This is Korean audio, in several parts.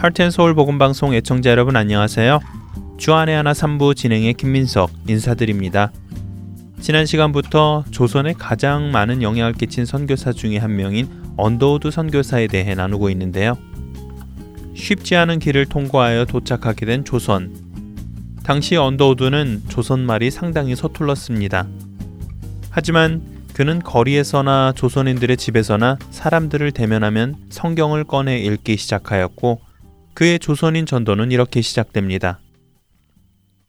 할텐서울 복음방송 애청자 여러분 안녕하세요. 주안의 하나 3부 진행의 김민석 인사드립니다. 지난 시간부터 조선에 가장 많은 영향을 끼친 선교사 중에 한 명인 언더우드 선교사에 대해 나누고 있는데요. 쉽지 않은 길을 통과하여 도착하게 된 조선. 당시 언더우드는 조선말이 상당히 서툴렀습니다. 하지만 그는 거리에서나 조선인들의 집에서나 사람들을 대면하면 성경을 꺼내 읽기 시작하였고 그의 조선인 전도는 이렇게 시작됩니다.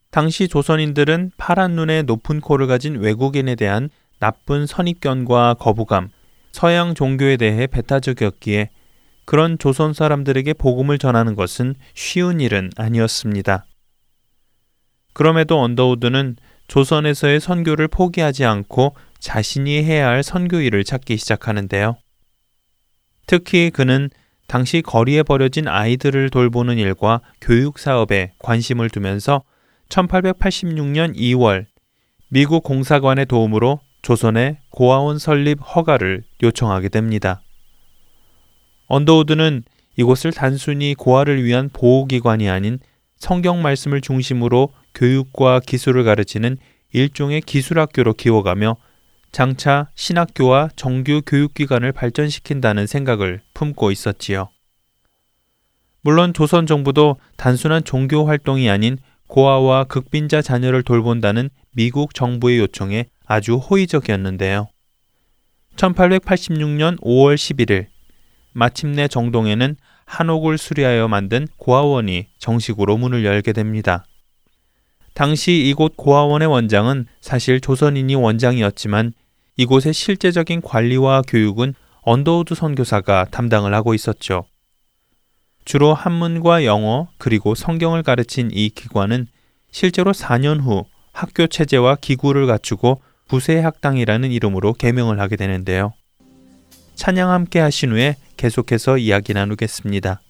당시 조선인들은 파란 눈에 높은 코를 가진 외국인에 대한 나쁜 선입견과 거부감, 서양 종교에 대해 배타적이었기에 그런 조선 사람들에게 복음을 전하는 것은 쉬운 일은 아니었습니다. 그럼에도 언더우드는 조선에서의 선교를 포기하지 않고 자신이 해야 할 선교 일을 찾기 시작하는데요. 특히 그는 당시 거리에 버려진 아이들을 돌보는 일과 교육 사업에 관심을 두면서 1886년 2월 미국 공사관의 도움으로 조선에 고아원 설립 허가를 요청하게 됩니다. 언더우드는 이곳을 단순히 고아를 위한 보호기관이 아닌 성경 말씀을 중심으로 교육과 기술을 가르치는 일종의 기술학교로 키워가며 장차 신학교와 정규 교육기관을 발전시킨다는 생각을 품고 있었지요. 물론 조선 정부도 단순한 종교 활동이 아닌 고아와 극빈자 자녀를 돌본다는 미국 정부의 요청에 아주 호의적이었는데요. 1886년 5월 11일, 마침내 정동에는 한옥을 수리하여 만든 고아원이 정식으로 문을 열게 됩니다. 당시 이곳 고아원의 원장은 사실 조선인이 원장이었지만 이곳의 실제적인 관리와 교육은 언더우드 선교사가 담당을 하고 있었죠. 주로 한문과 영어 그리고 성경을 가르친 이 기관은 실제로 4년 후 학교 체제와 기구를 갖추고 구세학당이라는 이름으로 개명을 하게 되는데요. 찬양 함께 하신 후에 계속해서 이야기 나누겠습니다.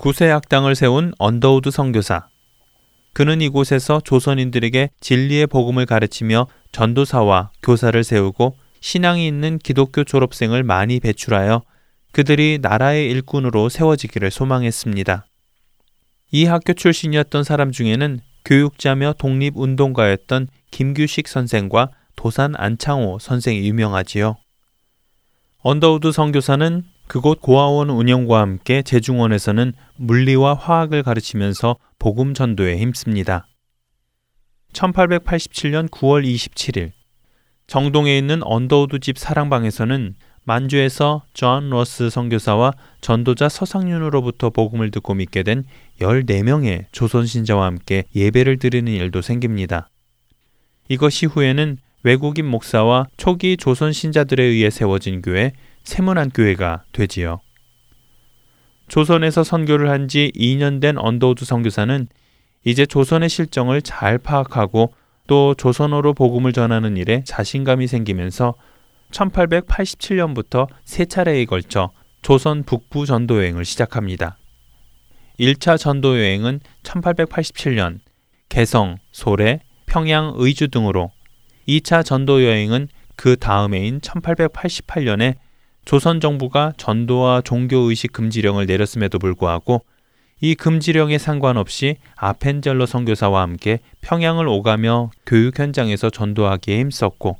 구세 학당을 세운 언더우드 선교사. 그는 이곳에서 조선인들에게 진리의 복음을 가르치며 전도사와 교사를 세우고 신앙이 있는 기독교 졸업생을 많이 배출하여 그들이 나라의 일꾼으로 세워지기를 소망했습니다. 이 학교 출신이었던 사람 중에는 교육자며 독립운동가였던 김규식 선생과 도산 안창호 선생이 유명하지요. 언더우드 선교사는 그곳 고아원 운영과 함께 제중원에서는 물리와 화학을 가르치면서 복음 전도에 힘씁니다. 1887년 9월 27일 정동에 있는 언더우드 집 사랑방에서는 만주에서 존 로스 선교사와 전도자 서상윤으로부터 복음을 듣고 믿게 된 14명의 조선신자와 함께 예배를 드리는 일도 생깁니다. 이것이 후에는 외국인 목사와 초기 조선신자들에 의해 세워진 교회 세문안교회가 되지요. 조선에서 선교를 한 지 2년 된 언더우드 선교사는 이제 조선의 실정을 잘 파악하고 또 조선어로 복음을 전하는 일에 자신감이 생기면서 1887년부터 3차례에 걸쳐 조선 북부 전도여행을 시작합니다. 1차 전도여행은 1887년 개성, 소래, 평양, 의주 등으로 2차 전도여행은 그 다음해인 1888년에 조선 정부가 전도와 종교의식 금지령을 내렸음에도 불구하고 이 금지령에 상관없이 아펜젤러 선교사와 함께 평양을 오가며 교육 현장에서 전도하기에 힘썼고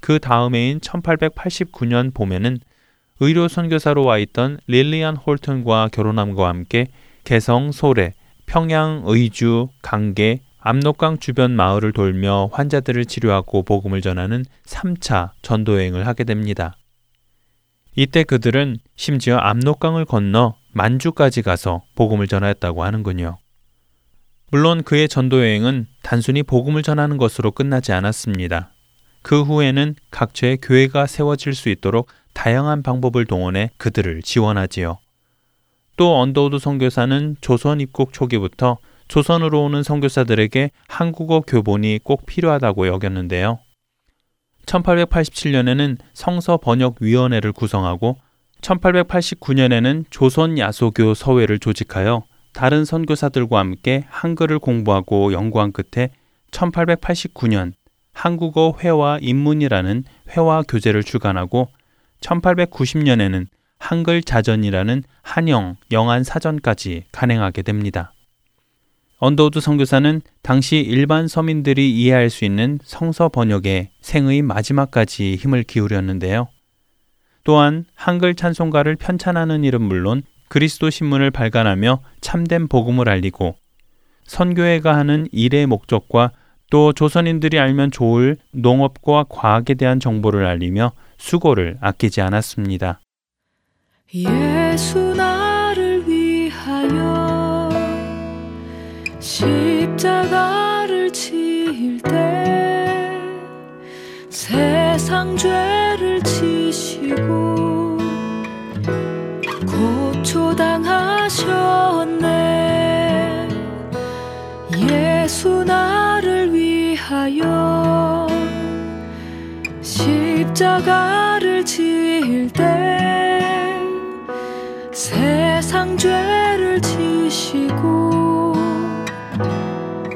그 다음해인 1889년 봄에는 의료 선교사로 와 있던 릴리안 홀튼과 결혼함과 함께 개성, 소래, 평양, 의주, 강계, 압록강 주변 마을을 돌며 환자들을 치료하고 복음을 전하는 3차 전도여행을 하게 됩니다. 이때 그들은 심지어 압록강을 건너 만주까지 가서 복음을 전하였다고 하는군요. 물론 그의 전도여행은 단순히 복음을 전하는 것으로 끝나지 않았습니다. 그 후에는 각처의 교회가 세워질 수 있도록 다양한 방법을 동원해 그들을 지원하지요. 또 언더우드 선교사는 조선 입국 초기부터 조선으로 오는 선교사들에게 한국어 교본이 꼭 필요하다고 여겼는데요. 1887년에는 성서번역위원회를 구성하고 1889년에는 조선야소교 서회를 조직하여 다른 선교사들과 함께 한글을 공부하고 연구한 끝에 1889년 한국어 회화 입문이라는 회화 교재를 출간하고 1890년에는 한글 자전이라는 한영 영한 사전까지 간행하게 됩니다. 언더우드 선교사는 당시 일반 서민들이 이해할 수 있는 성서 번역에 생의 마지막까지 힘을 기울였는데요. 또한 한글 찬송가를 편찬하는 일은 물론 그리스도 신문을 발간하며 참된 복음을 알리고 선교회가 하는 일의 목적과 또 조선인들이 알면 좋을 농업과 과학에 대한 정보를 알리며 수고를 아끼지 않았습니다. 예수 나를 위하여 십자가를 지을 때 세상 죄를 지시고 고초당하셨네. 예수 나를 위하여 십자가를 지을 때 세상 죄를 지시고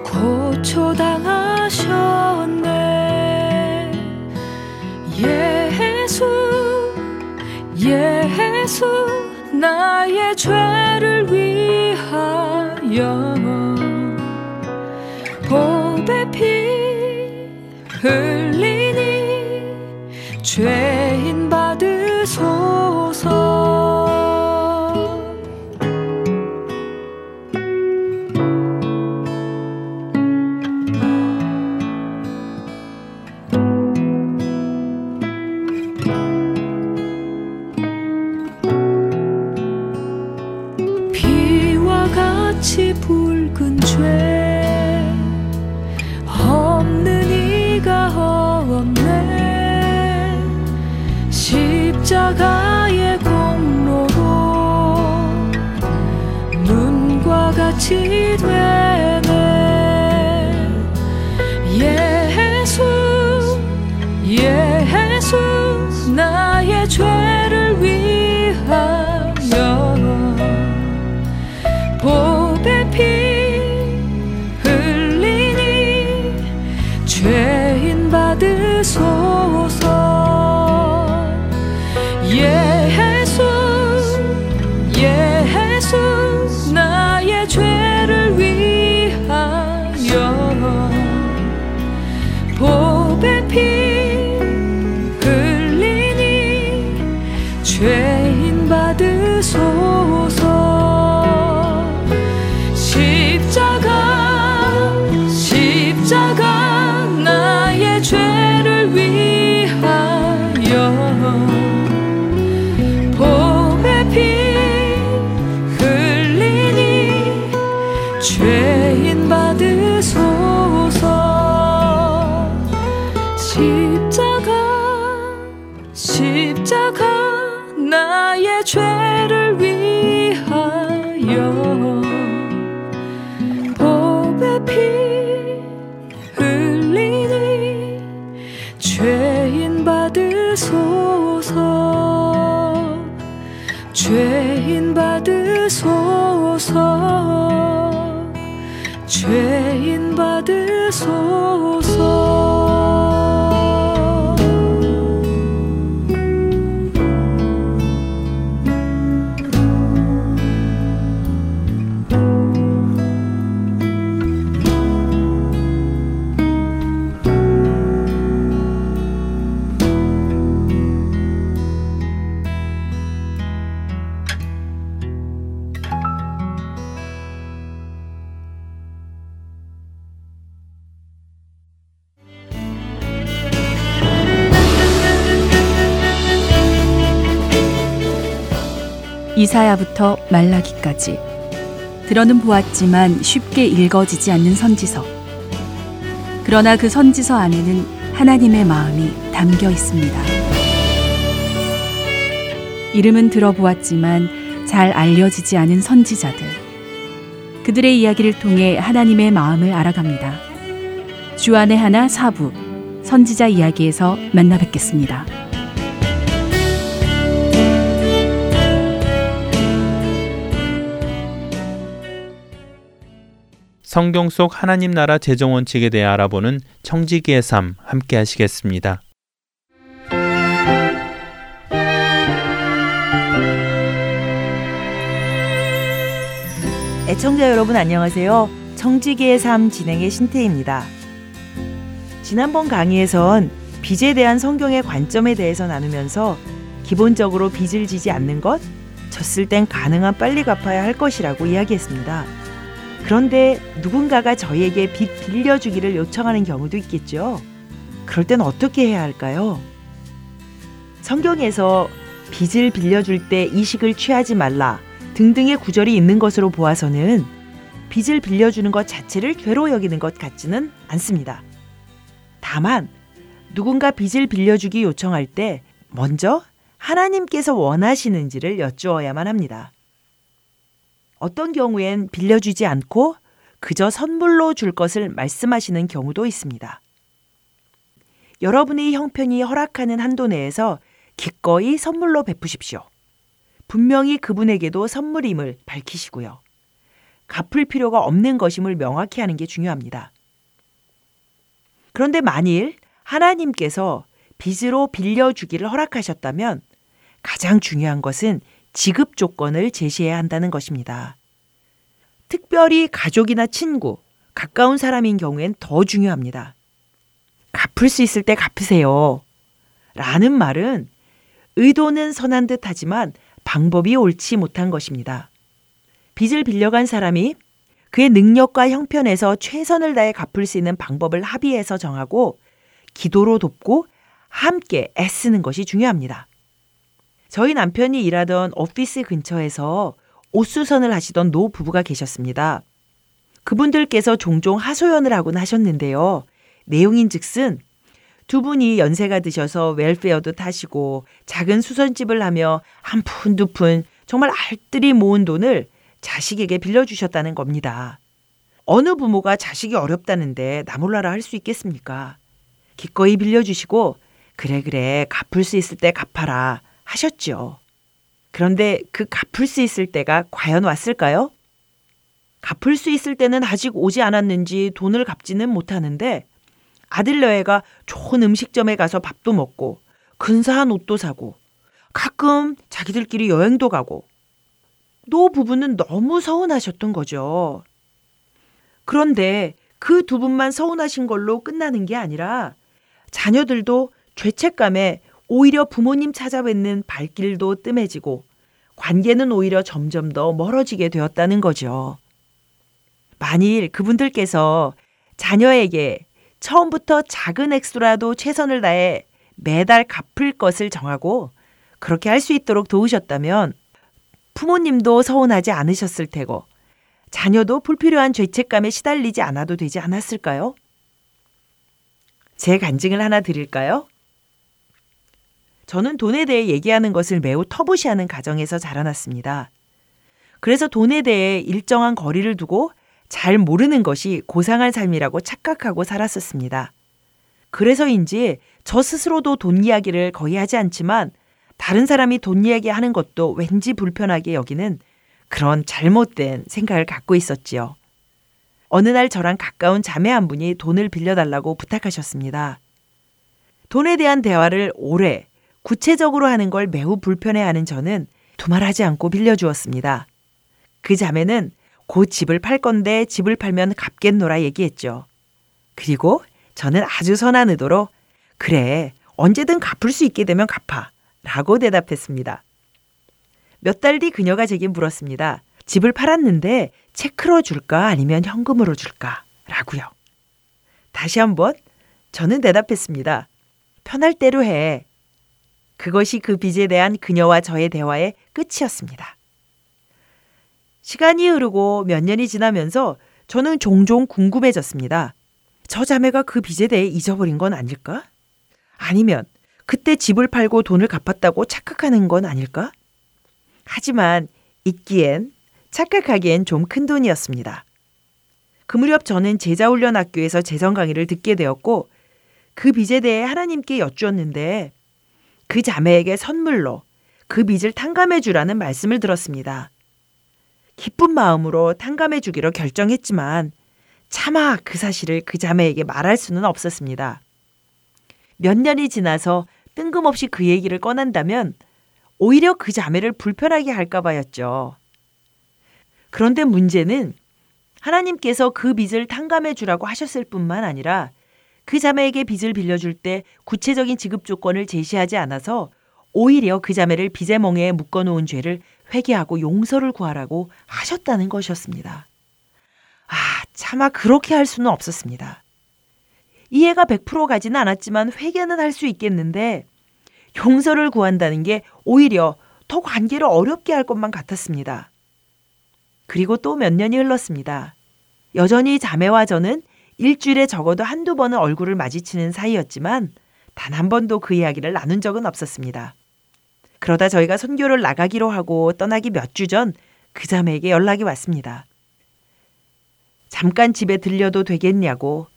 고초당하셨네. 예수 나의 죄를 위하여 보배 피 흘리니 죄인 받으소서. 피와 같이 붉은 죄 십자가의 공로로 눈과 같이 되네. 예수 나의 죄를 위하여 주시옵소서. 예수 예수 나의 죄를 위하여 보배 피 흘리니 죄인 받으소서. 십자가 나의 죄를 위하여 보배 피 흘리니 죄인 받으소서. 십자가 나의 죄를 위하여 보배 피 죄인 받으소서. 죄인 받으소서. 죄인 받으소서. 이사야부터 말라기까지 들어는 보았지만 쉽게 읽어지지 않는 선지서. 그러나 그 선지서 안에는 하나님의 마음이 담겨 있습니다. 이름은 들어보았지만 잘 알려지지 않은 선지자들. 그들의 이야기를 통해 하나님의 마음을 알아갑니다. 주안의 하나 4부 선지자 이야기에서 만나 뵙겠습니다. 성경 속 하나님 나라 재정 원칙에 대해 알아보는 청지기의 삶 함께 하시겠습니다. 애청자 여러분 안녕하세요. 청지기의 삶 진행의 신태입니다. 지난번 강의에선 빚에 대한 성경의 관점에 대해서 나누면서 기본적으로 빚을 지지 않는 것, 졌을 땐 가능한 빨리 갚아야 할 것이라고 이야기했습니다. 그런데 누군가가 저희에게 빚 빌려주기를 요청하는 경우도 있겠죠. 그럴 땐 어떻게 해야 할까요? 성경에서 빚을 빌려줄 때 이식을 취하지 말라 등등의 구절이 있는 것으로 보아서는 빚을 빌려주는 것 자체를 죄로 여기는 것 같지는 않습니다. 다만 누군가 빚을 빌려주기 요청할 때 먼저 하나님께서 원하시는지를 여쭈어야만 합니다. 어떤 경우엔 빌려주지 않고 그저 선물로 줄 것을 말씀하시는 경우도 있습니다. 여러분의 형편이 허락하는 한도 내에서 기꺼이 선물로 베푸십시오. 분명히 그분에게도 선물임을 밝히시고요. 갚을 필요가 없는 것임을 명확히 하는 게 중요합니다. 그런데 만일 하나님께서 빚으로 빌려주기를 허락하셨다면 가장 중요한 것은 지급 조건을 제시해야 한다는 것입니다. 특별히 가족이나 친구, 가까운 사람인 경우엔 더 중요합니다. 갚을 수 있을 때 갚으세요 라는 말은 의도는 선한 듯 하지만 방법이 옳지 못한 것입니다. 빚을 빌려간 사람이 그의 능력과 형편에서 최선을 다해 갚을 수 있는 방법을 합의해서 정하고 기도로 돕고 함께 애쓰는 것이 중요합니다. 저희 남편이 일하던 오피스 근처에서 옷수선을 하시던 노 부부가 계셨습니다. 그분들께서 종종 하소연을 하곤 하셨는데요. 내용인즉슨 두 분이 연세가 드셔서 웰페어도 타시고 작은 수선집을 하며 한 푼 두 푼 정말 알뜰히 모은 돈을 자식에게 빌려주셨다는 겁니다. 어느 부모가 자식이 어렵다는데 나몰라라 할 수 있겠습니까? 기꺼이 빌려주시고 그래 갚을 수 있을 때 갚아라 하셨죠. 그런데 그 갚을 수 있을 때가 과연 왔을까요? 갚을 수 있을 때는 아직 오지 않았는지 돈을 갚지는 못하는데 아들 여애가 좋은 음식점에 가서 밥도 먹고 근사한 옷도 사고 가끔 자기들끼리 여행도 가고 노 부부는 너무 서운하셨던 거죠. 그런데 그 두 분만 서운하신 걸로 끝나는 게 아니라 자녀들도 죄책감에 오히려 부모님 찾아뵙는 발길도 뜸해지고 관계는 오히려 점점 더 멀어지게 되었다는 거죠. 만일 그분들께서 자녀에게 처음부터 작은 액수라도 최선을 다해 매달 갚을 것을 정하고 그렇게 할 수 있도록 도우셨다면 부모님도 서운하지 않으셨을 테고 자녀도 불필요한 죄책감에 시달리지 않아도 되지 않았을까요? 제 간증을 하나 드릴까요? 저는 돈에 대해 얘기하는 것을 매우 터부시하는 가정에서 자라났습니다. 그래서 돈에 대해 일정한 거리를 두고 잘 모르는 것이 고상한 삶이라고 착각하고 살았었습니다. 그래서인지 저 스스로도 돈 이야기를 거의 하지 않지만 다른 사람이 돈 이야기하는 것도 왠지 불편하게 여기는 그런 잘못된 생각을 갖고 있었지요. 어느 날 저랑 가까운 자매 한 분이 돈을 빌려달라고 부탁하셨습니다. 돈에 대한 대화를 오래 구체적으로 하는 걸 매우 불편해하는 저는 두말하지 않고 빌려주었습니다. 그 자매는 곧 집을 팔 건데 집을 팔면 갚겠노라 얘기했죠. 그리고 저는 아주 선한 의도로 그래 언제든 갚을 수 있게 되면 갚아 라고 대답했습니다. 몇 달 뒤 그녀가 제게 물었습니다. 집을 팔았는데 체크로 줄까 아니면 현금으로 줄까 라고요. 다시 한번 저는 대답했습니다. 편할 대로 해. 그것이 그 빚에 대한 그녀와 저의 대화의 끝이었습니다. 시간이 흐르고 몇 년이 지나면서 저는 종종 궁금해졌습니다. 저 자매가 그 빚에 대해 잊어버린 건 아닐까? 아니면 그때 집을 팔고 돈을 갚았다고 착각하는 건 아닐까? 하지만 잊기엔 착각하기엔 좀 큰 돈이었습니다. 그 무렵 저는 제자훈련 학교에서 재정 강의를 듣게 되었고 그 빚에 대해 하나님께 여쭈었는데 그 자매에게 선물로 그 빚을 탕감해 주라는 말씀을 들었습니다. 기쁜 마음으로 탕감해 주기로 결정했지만 차마 그 사실을 그 자매에게 말할 수는 없었습니다. 몇 년이 지나서 뜬금없이 그 얘기를 꺼낸다면 오히려 그 자매를 불편하게 할까 봐였죠. 그런데 문제는 하나님께서 그 빚을 탕감해 주라고 하셨을 뿐만 아니라 그 자매에게 빚을 빌려줄 때 구체적인 지급 조건을 제시하지 않아서 오히려 그 자매를 빚의 멍에에 묶어놓은 죄를 회개하고 용서를 구하라고 하셨다는 것이었습니다. 차마 그렇게 할 수는 없었습니다. 이해가 100% 가지는 않았지만 회개는 할 수 있겠는데 용서를 구한다는 게 오히려 더 관계를 어렵게 할 것만 같았습니다. 그리고 또 몇 년이 흘렀습니다. 여전히 자매와 저는 일주일에 적어도 한두 번은 얼굴을 마주치는 사이였지만 단 한 번도 그 이야기를 나눈 적은 없었습니다. 그러다 저희가 선교를 나가기로 하고 떠나기 몇 주 전 그 자매에게 연락이 왔습니다. 잠깐 집에 들려도 되겠냐고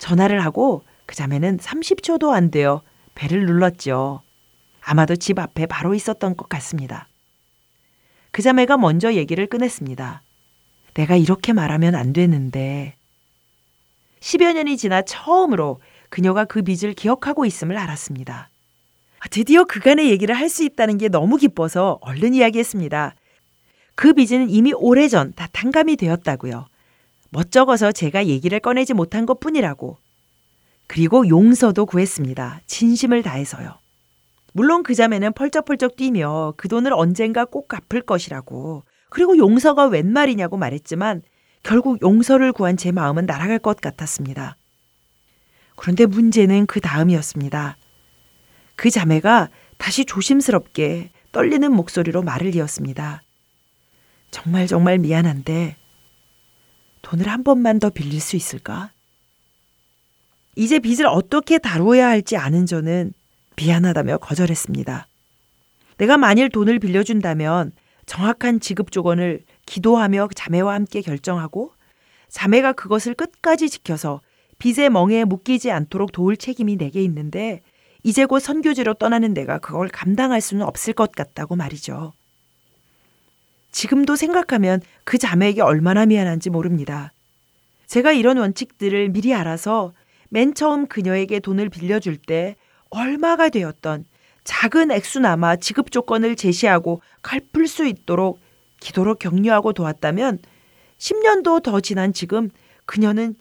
전화를 하고 그 자매는 30초도 안 되어 벨을 눌렀죠. 아마도 집 앞에 바로 있었던 것 같습니다. 그 자매가 먼저 얘기를 꺼냈습니다. 내가 이렇게 말하면 안 되는데 10여 년이 지나 처음으로 그녀가 그 빚을 기억하고 있음을 알았습니다. 드디어 그간의 얘기를 할 수 있다는 게 너무 기뻐서 얼른 이야기했습니다. 그 빚은 이미 오래전 다 탕감이 되었다고요. 멋쩍어서 제가 얘기를 꺼내지 못한 것뿐이라고. 그리고 용서도 구했습니다. 진심을 다해서요. 물론 그 자매는 펄쩍펄쩍 뛰며 그 돈을 언젠가 꼭 갚을 것이라고 그리고 용서가 웬 말이냐고 말했지만 결국 용서를 구한 제 마음은 날아갈 것 같았습니다. 그런데 문제는 그 다음이었습니다. 그 자매가 다시 조심스럽게 떨리는 목소리로 말을 이었습니다. 정말 미안한데 돈을 한 번만 더 빌릴 수 있을까? 이제 빚을 어떻게 다루어야 할지 아는 저는 미안하다며 거절했습니다. 내가 만일 돈을 빌려준다면 정확한 지급 조건을 기도하며 자매와 함께 결정하고 자매가 그것을 끝까지 지켜서 빚의 멍에 묶이지 않도록 도울 책임이 내게 있는데 이제 곧 선교지로 떠나는 내가 그걸 감당할 수는 없을 것 같다고 말이죠. 지금도 생각하면 그 자매에게 얼마나 미안한지 모릅니다. 제가 이런 원칙들을 미리 알아서 맨 처음 그녀에게 돈을 빌려줄 때 얼마가 되었던 작은 액수나마 지급 조건을 제시하고 갚을 수 있도록 기도로 격려하고 도왔다면 10년도 더 지난 지금 그녀는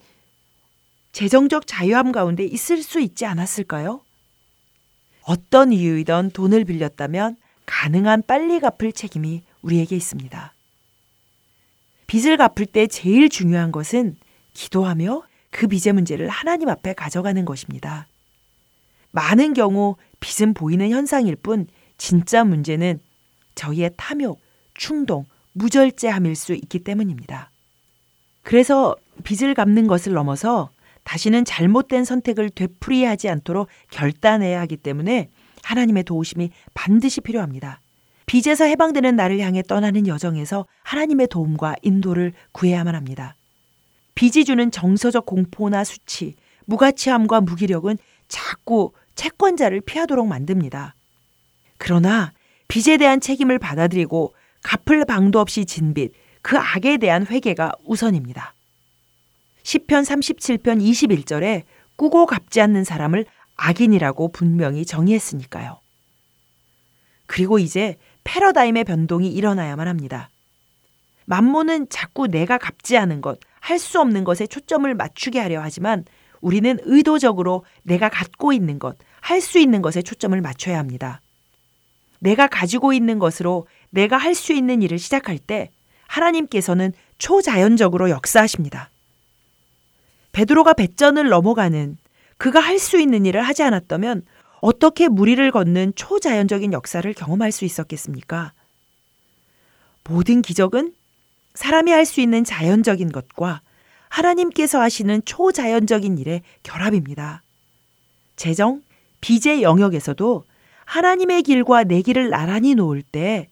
재정적 자유함 가운데 있을 수 있지 않았을까요? 어떤 이유이든 돈을 빌렸다면 가능한 빨리 갚을 책임이 우리에게 있습니다. 빚을 갚을 때 제일 중요한 것은 기도하며 그 빚의 문제를 하나님 앞에 가져가는 것입니다. 많은 경우 빚은 보이는 현상일 뿐 진짜 문제는 저희의 탐욕, 충동, 무절제함일 수 있기 때문입니다. 그래서 빚을 갚는 것을 넘어서 다시는 잘못된 선택을 되풀이하지 않도록 결단해야 하기 때문에 하나님의 도우심이 반드시 필요합니다. 빚에서 해방되는 나를 향해 떠나는 여정에서 하나님의 도움과 인도를 구해야만 합니다. 빚이 주는 정서적 공포나 수치, 무가치함과 무기력은 자꾸 채권자를 피하도록 만듭니다. 그러나 빚에 대한 책임을 받아들이고 갚을 방도 없이 진 빚, 그 악에 대한 회개가 우선입니다. 시편 37편 21절에 꾸고 갚지 않는 사람을 악인이라고 분명히 정의했으니까요. 그리고 이제 패러다임의 변동이 일어나야만 합니다. 만모는 자꾸 내가 갚지 않은 것, 할 수 없는 것에 초점을 맞추게 하려 하지만 우리는 의도적으로 내가 갖고 있는 것, 할 수 있는 것에 초점을 맞춰야 합니다. 내가 가지고 있는 것으로 내가 할 수 있는 일을 시작할 때 하나님께서는 초자연적으로 역사하십니다. 베드로가 배전을 넘어가는 그가 할 수 있는 일을 하지 않았다면 어떻게 무리를 걷는 초자연적인 역사를 경험할 수 있었겠습니까? 모든 기적은 사람이 할 수 있는 자연적인 것과 하나님께서 하시는 초자연적인 일의 결합입니다. 재정, 빚의 영역에서도 하나님의 길과 내 길을 나란히 놓을 때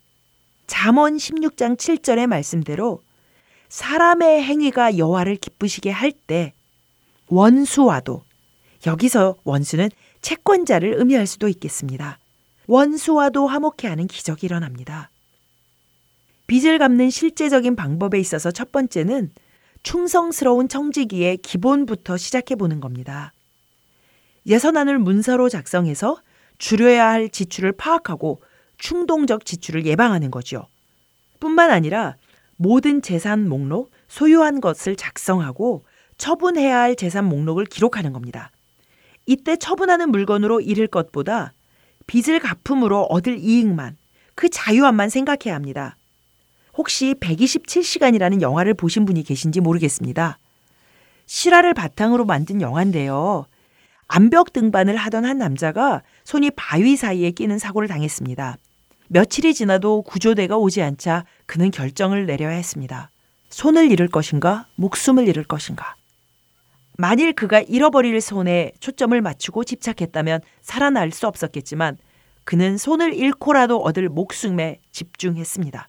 잠언 16장 7절의 말씀대로 사람의 행위가 여호와를 기쁘시게 할 때 원수와도, 여기서 원수는 채권자를 의미할 수도 있겠습니다. 원수와도 화목해하는 기적이 일어납니다. 빚을 갚는 실제적인 방법에 있어서 첫 번째는 충성스러운 청지기의 기본부터 시작해보는 겁니다. 예서 나눌 문서로 작성해서 줄여야 할 지출을 파악하고 충동적 지출을 예방하는 거죠. 뿐만 아니라 모든 재산 목록, 소유한 것을 작성하고 처분해야 할 재산 목록을 기록하는 겁니다. 이때 처분하는 물건으로 잃을 것보다 빚을 갚음으로 얻을 이익만, 그 자유함만 생각해야 합니다. 혹시 127시간이라는 영화를 보신 분이 계신지 모르겠습니다. 실화를 바탕으로 만든 영화인데요. 암벽 등반을 하던 한 남자가 손이 바위 사이에 끼는 사고를 당했습니다. 며칠이 지나도 구조대가 오지 않자 그는 결정을 내려야 했습니다. 손을 잃을 것인가, 목숨을 잃을 것인가. 만일 그가 잃어버릴 손에 초점을 맞추고 집착했다면 살아날 수 없었겠지만 그는 손을 잃고라도 얻을 목숨에 집중했습니다.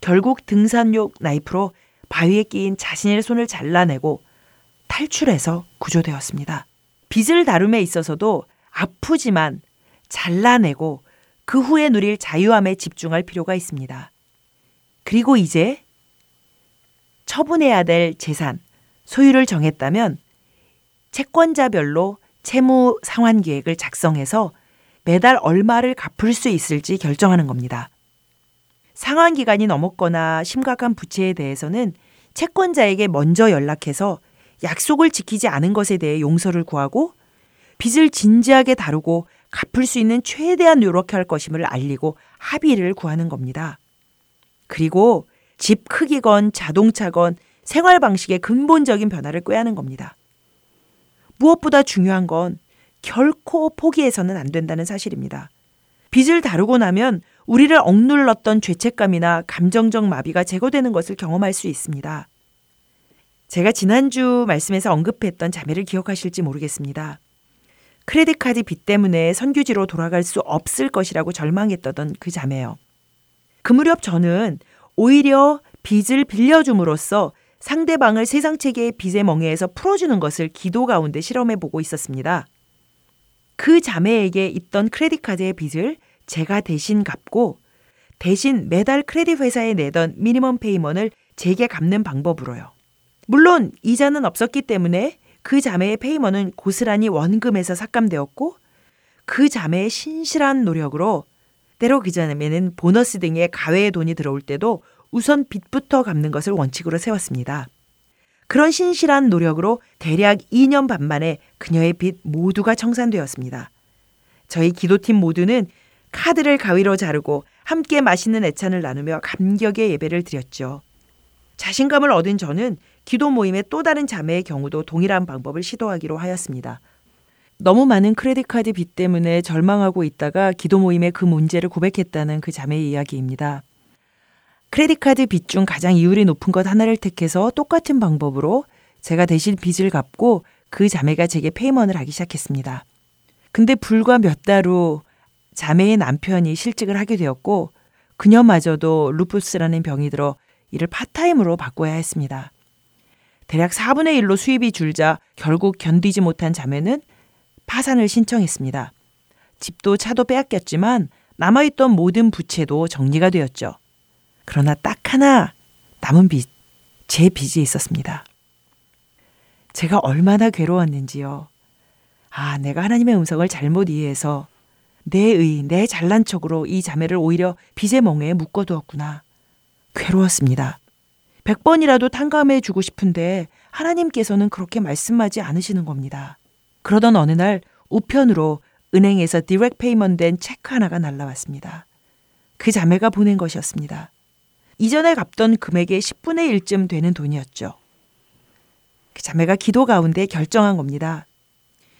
결국 등산용 나이프로 바위에 끼인 자신의 손을 잘라내고 탈출해서 구조되었습니다. 빚을 다룸에 있어서도 아프지만 잘라내고 그 후에 누릴 자유함에 집중할 필요가 있습니다. 그리고 이제 처분해야 될 재산, 소유를 정했다면 채권자별로 채무 상환 계획을 작성해서 매달 얼마를 갚을 수 있을지 결정하는 겁니다. 상환 기간이 넘었거나 심각한 부채에 대해서는 채권자에게 먼저 연락해서 약속을 지키지 않은 것에 대해 용서를 구하고 빚을 진지하게 다루고 갚을 수 있는 최대한 노력할 것임을 알리고 합의를 구하는 겁니다. 그리고 집 크기건 자동차건 생활 방식의 근본적인 변화를 꾀하는 겁니다. 무엇보다 중요한 건 결코 포기해서는 안 된다는 사실입니다. 빚을 다루고 나면 우리를 억눌렀던 죄책감이나 감정적 마비가 제거되는 것을 경험할 수 있습니다. 제가 지난주 말씀에서 언급했던 자매를 기억하실지 모르겠습니다. 크레딧카드 빚 때문에 선교지로 돌아갈 수 없을 것이라고 절망했던 그 자매요. 그 무렵 저는 오히려 빚을 빌려줌으로써 상대방을 세상 체계의 빚의 멍에에서 풀어주는 것을 기도 가운데 실험해보고 있었습니다. 그 자매에게 있던 크레딧카드의 빚을 제가 대신 갚고 대신 매달 크레딧 회사에 내던 미니멈 페이먼을 제게 갚는 방법으로요. 물론 이자는 없었기 때문에 그 자매의 페이먼은 고스란히 원금에서 삭감되었고 그 자매의 신실한 노력으로 때로 그 자매는 보너스 등의 가외의 돈이 들어올 때도 우선 빚부터 갚는 것을 원칙으로 세웠습니다. 그런 신실한 노력으로 대략 2년 반 만에 그녀의 빚 모두가 청산되었습니다. 저희 기도팀 모두는 카드를 가위로 자르고 함께 맛있는 애찬을 나누며 감격의 예배를 드렸죠. 자신감을 얻은 저는 기도 모임의 또 다른 자매의 경우도 동일한 방법을 시도하기로 하였습니다. 너무 많은 크레딧카드 빚 때문에 절망하고 있다가 기도 모임에 그 문제를 고백했다는 그 자매의 이야기입니다. 크레딧카드 빚 중 가장 이율이 높은 것 하나를 택해서 똑같은 방법으로 제가 대신 빚을 갚고 그 자매가 제게 페이먼을 하기 시작했습니다. 근데 불과 몇 달 후 자매의 남편이 실직을 하게 되었고 그녀마저도 루푸스라는 병이 들어 이를 파타임으로 바꿔야 했습니다. 대략 4분의 1로 수입이 줄자 결국 견디지 못한 자매는 파산을 신청했습니다. 집도 차도 빼앗겼지만 남아있던 모든 부채도 정리가 되었죠. 그러나 딱 하나 남은 빚, 제 빚이 있었습니다. 제가 얼마나 괴로웠는지요. 아, 내가 하나님의 음성을 잘못 이해해서 내 잘난 척으로 이 자매를 오히려 빚의 멍에 묶어두었구나. 괴로웠습니다. 100번이라도 탕감해 주고 싶은데 하나님께서는 그렇게 말씀하지 않으시는 겁니다. 그러던 어느 날 우편으로 은행에서 디렉트 페이먼트된 체크 하나가 날라왔습니다. 그 자매가 보낸 것이었습니다. 이전에 갚던 금액의 10분의 1쯤 되는 돈이었죠. 그 자매가 기도 가운데 결정한 겁니다.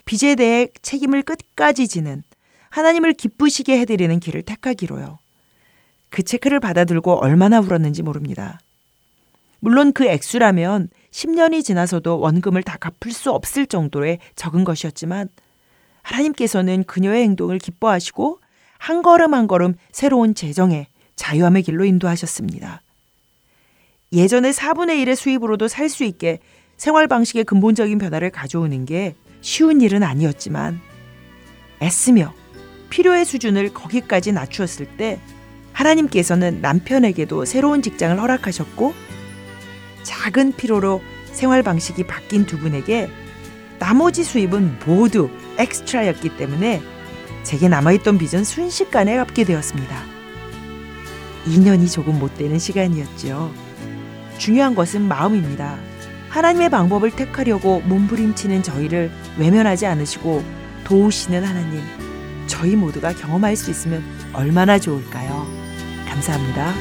빚에 대해 책임을 끝까지 지는 하나님을 기쁘시게 해드리는 길을 택하기로요. 그 체크를 받아들고 얼마나 울었는지 모릅니다. 물론 그 액수라면 10년이 지나서도 원금을 다 갚을 수 없을 정도의 적은 것이었지만 하나님께서는 그녀의 행동을 기뻐하시고 한 걸음 한 걸음 새로운 재정에 자유함의 길로 인도하셨습니다. 예전에 4분의 1의 수입으로도 살 수 있게 생활 방식의 근본적인 변화를 가져오는 게 쉬운 일은 아니었지만 애쓰며 필요의 수준을 거기까지 낮추었을 때 하나님께서는 남편에게도 새로운 직장을 허락하셨고 작은 피로로 생활 방식이 바뀐 두 분에게 나머지 수입은 모두 엑스트라였기 때문에 제게 남아있던 빚은 순식간에 갚게 되었습니다. 2년이 조금 못되는 시간이었죠. 중요한 것은 마음입니다. 하나님의 방법을 택하려고 몸부림치는 저희를 외면하지 않으시고 도우시는 하나님, 저희 모두가 경험할 수 있으면 얼마나 좋을까요? 감사합니다.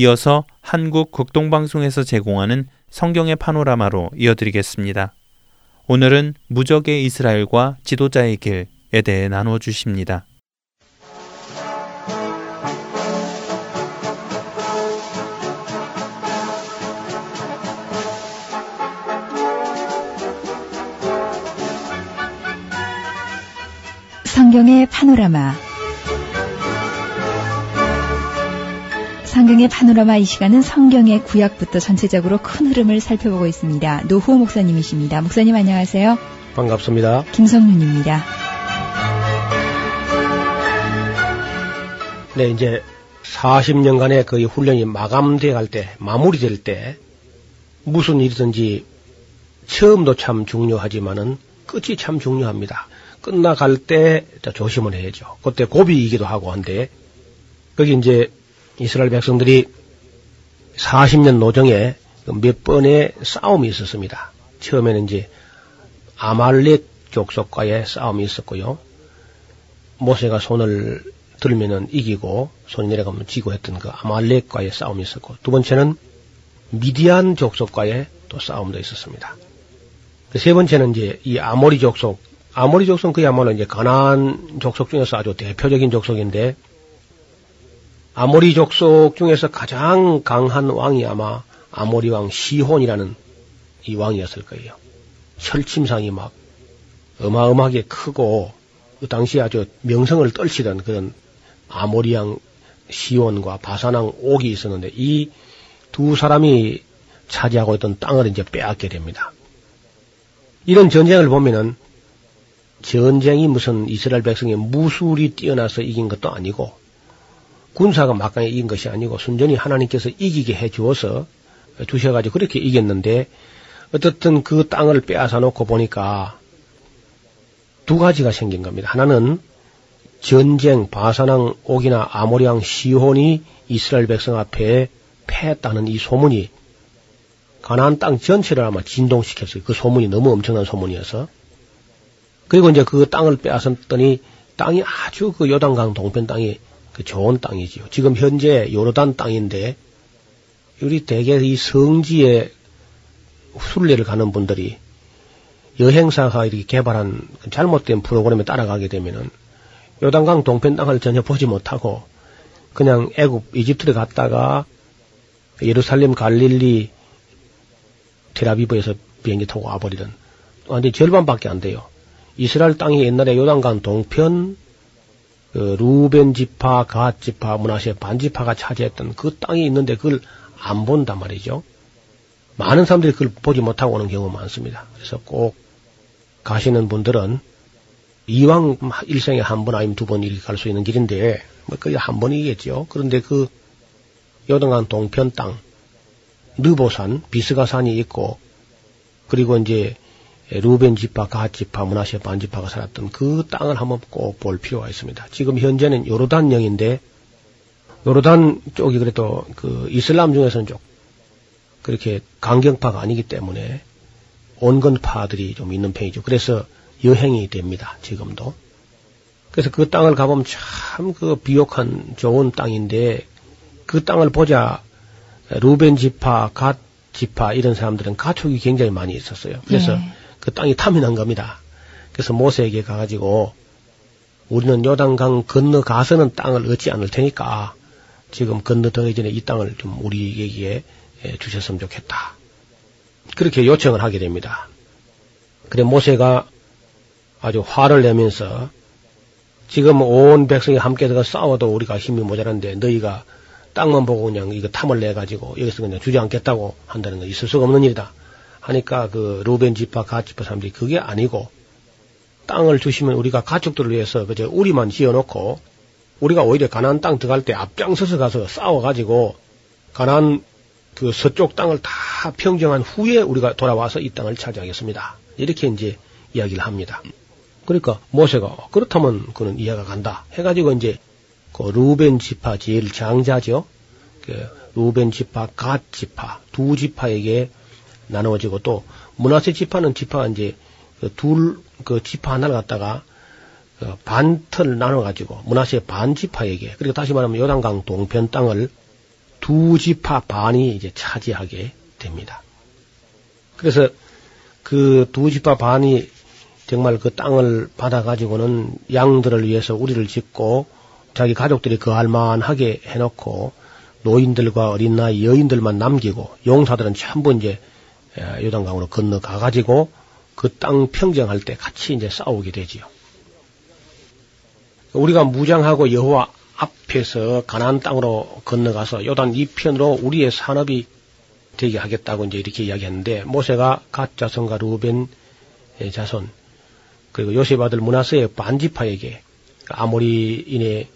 이어서 한국 극동방송에서 제공하는 성경의 파노라마로 이어드리겠습니다. 오늘은 무적의 이스라엘과 지도자의 길에 대해 나누어 주십니다. 성경의 파노라마. 성경의 파노라마 이 시간은 성경의 구약부터 전체적으로 큰 흐름을 살펴보고 있습니다. 노후 목사님이십니다. 목사님 안녕하세요. 반갑습니다. 김성윤입니다. 네, 이제 40년간의 그 훈련이 마감돼갈 때, 마무리될 때 무슨 일이든지 처음도 참 중요하지만은 끝이 참 중요합니다. 끝나갈 때 조심을 해야죠. 그때 고비이기도 하고 한데, 거기 이제 이스라엘 백성들이 40년 노정에 몇 번의 싸움이 있었습니다. 처음에는 이제 아말렉 족속과의 싸움이 있었고요. 모세가 손을 들면은 이기고 손이 내려가면 지고 했던 그 아말렉과의 싸움이 있었고, 두 번째는 미디안 족속과의 또 싸움도 있었습니다. 세 번째는 이제 이 아모리 족속은 그야말로 이제 가나안 족속 중에서 아주 대표적인 족속인데, 아모리 족속 중에서 가장 강한 왕이 아마 아모리 왕 시혼이라는 이 왕이었을 거예요. 철침상이 막 어마어마하게 크고 그 당시 아주 명성을 떨치던 그런 아모리 왕 시혼과 바산왕 옥이 있었는데, 이 두 사람이 차지하고 있던 땅을 이제 빼앗게 됩니다. 이런 전쟁을 보면은 전쟁이 무슨 이스라엘 백성의 무술이 뛰어나서 이긴 것도 아니고 군사가 막강히 이긴 것이 아니고 순전히 하나님께서 이기게 해주어서 주셔가지고 그렇게 이겼는데, 어쨌든 그 땅을 빼앗아 놓고 보니까 두 가지가 생긴 겁니다. 하나는 전쟁 바산왕 옥이나 아모리왕 시혼이 이스라엘 백성 앞에 패했다는 이 소문이 가나안 땅 전체를 아마 진동시켰어요. 그 소문이 너무 엄청난 소문이어서. 그리고 이제 그 땅을 빼앗았더니 땅이 아주 그 요단강 동편 땅이 그 좋은 땅이지요. 지금 현재 요르단 땅인데, 우리 대개 이 성지에 순례를 가는 분들이 여행사가 이렇게 개발한 잘못된 프로그램에 따라가게 되면은 요단강 동편 땅을 전혀 보지 못하고 그냥 애굽 이집트를 갔다가 예루살렘 갈릴리 텔아비브에서 비행기 타고 와버리던, 완전 절반밖에 안 돼요. 이스라엘 땅이 옛날에 요단강 동편, 그 루벤 지파, 갓 지파, 므낫세 반 지파가 차지했던 그 땅이 있는데 그걸 안 본단 말이죠. 많은 사람들이 그걸 보지 못하고 오는 경우가 많습니다. 그래서 꼭 가시는 분들은 이왕 일생에 한 번 아니면 두 번 이렇게 갈 수 있는 길인데, 뭐 거의 한 번이겠죠. 그런데 그 요단강 동편 땅, 느보산, 비스가산이 있고, 그리고 이제 루벤 지파, 갓 지파, 므낫세 반 지파가 살았던 그 땅을 한번 꼭 볼 필요가 있습니다. 지금 현재는 요르단 영인데, 요르단 쪽이 그래도 그 이슬람 중에서는 좀 그렇게 강경파가 아니기 때문에 온건파들이 좀 있는 편이죠. 그래서 여행이 됩니다, 지금도. 그래서 그 땅을 가보면 참 그 비옥한 좋은 땅인데, 그 땅을 보자 루벤 지파, 갓 지파 이런 사람들은 가축이 굉장히 많이 있었어요. 그래서 네. 그 땅이 탐이 난 겁니다. 그래서 모세에게 가가지고, 우리는 요단강 건너 가서는 땅을 얻지 않을 테니까 지금 건너 들기 전에 이 땅을 좀 우리에게 주셨으면 좋겠다. 그렇게 요청을 하게 됩니다. 그래 모세가 아주 화를 내면서, 지금 온 백성이 함께 들어가 싸워도 우리가 힘이 모자란데 너희가 땅만 보고 그냥 이거 탐을 내가지고 여기서 그냥 주저앉겠다고 한다는 건 있을 수가 없는 일이다. 하니까 그 루벤 지파, 갓 지파 사람들이 그게 아니고, 땅을 주시면 우리가 가축들을 위해서 그저 우리만 지어놓고 우리가 오히려 가나안 땅 들어갈 때 앞장서서 가서 싸워가지고 가나안 그 서쪽 땅을 다 평정한 후에 우리가 돌아와서 이 땅을 차지하겠습니다. 이렇게 이제 이야기를 합니다. 그러니까 모세가 그렇다면 그는 이해가 간다 해가지고 이제 그 루벤 지파 제일 장자죠. 그 루벤 지파, 갓 지파 두 지파에게 나누어지고, 또 므낫세 지파는 지파가 이제 그 지파 하나를 갖다가 그 반틀 나눠 가지고 므낫세 반 지파에게, 그리고 다시 말하면 요단강 동편 땅을 두 지파 반이 이제 차지하게 됩니다. 그래서 그 두 지파 반이 정말 그 땅을 받아가지고는 양들을 위해서 우리를 짓고 자기 가족들이 거할 만하게 해놓고 노인들과 어린 나이 여인들만 남기고 용사들은 전부 이제 요단강으로 건너가가지고 그 땅 평정할 때 같이 이제 싸우게 되지요. 우리가 무장하고 여호와 앞에서 가나안 땅으로 건너가서 요단 2편으로 우리의 산업이 되게 하겠다고 이제 이렇게 이야기했는데, 모세가 갓 자손과 루벤 자손 그리고 요셉 아들 므낫세의 반지파에게 아모리인의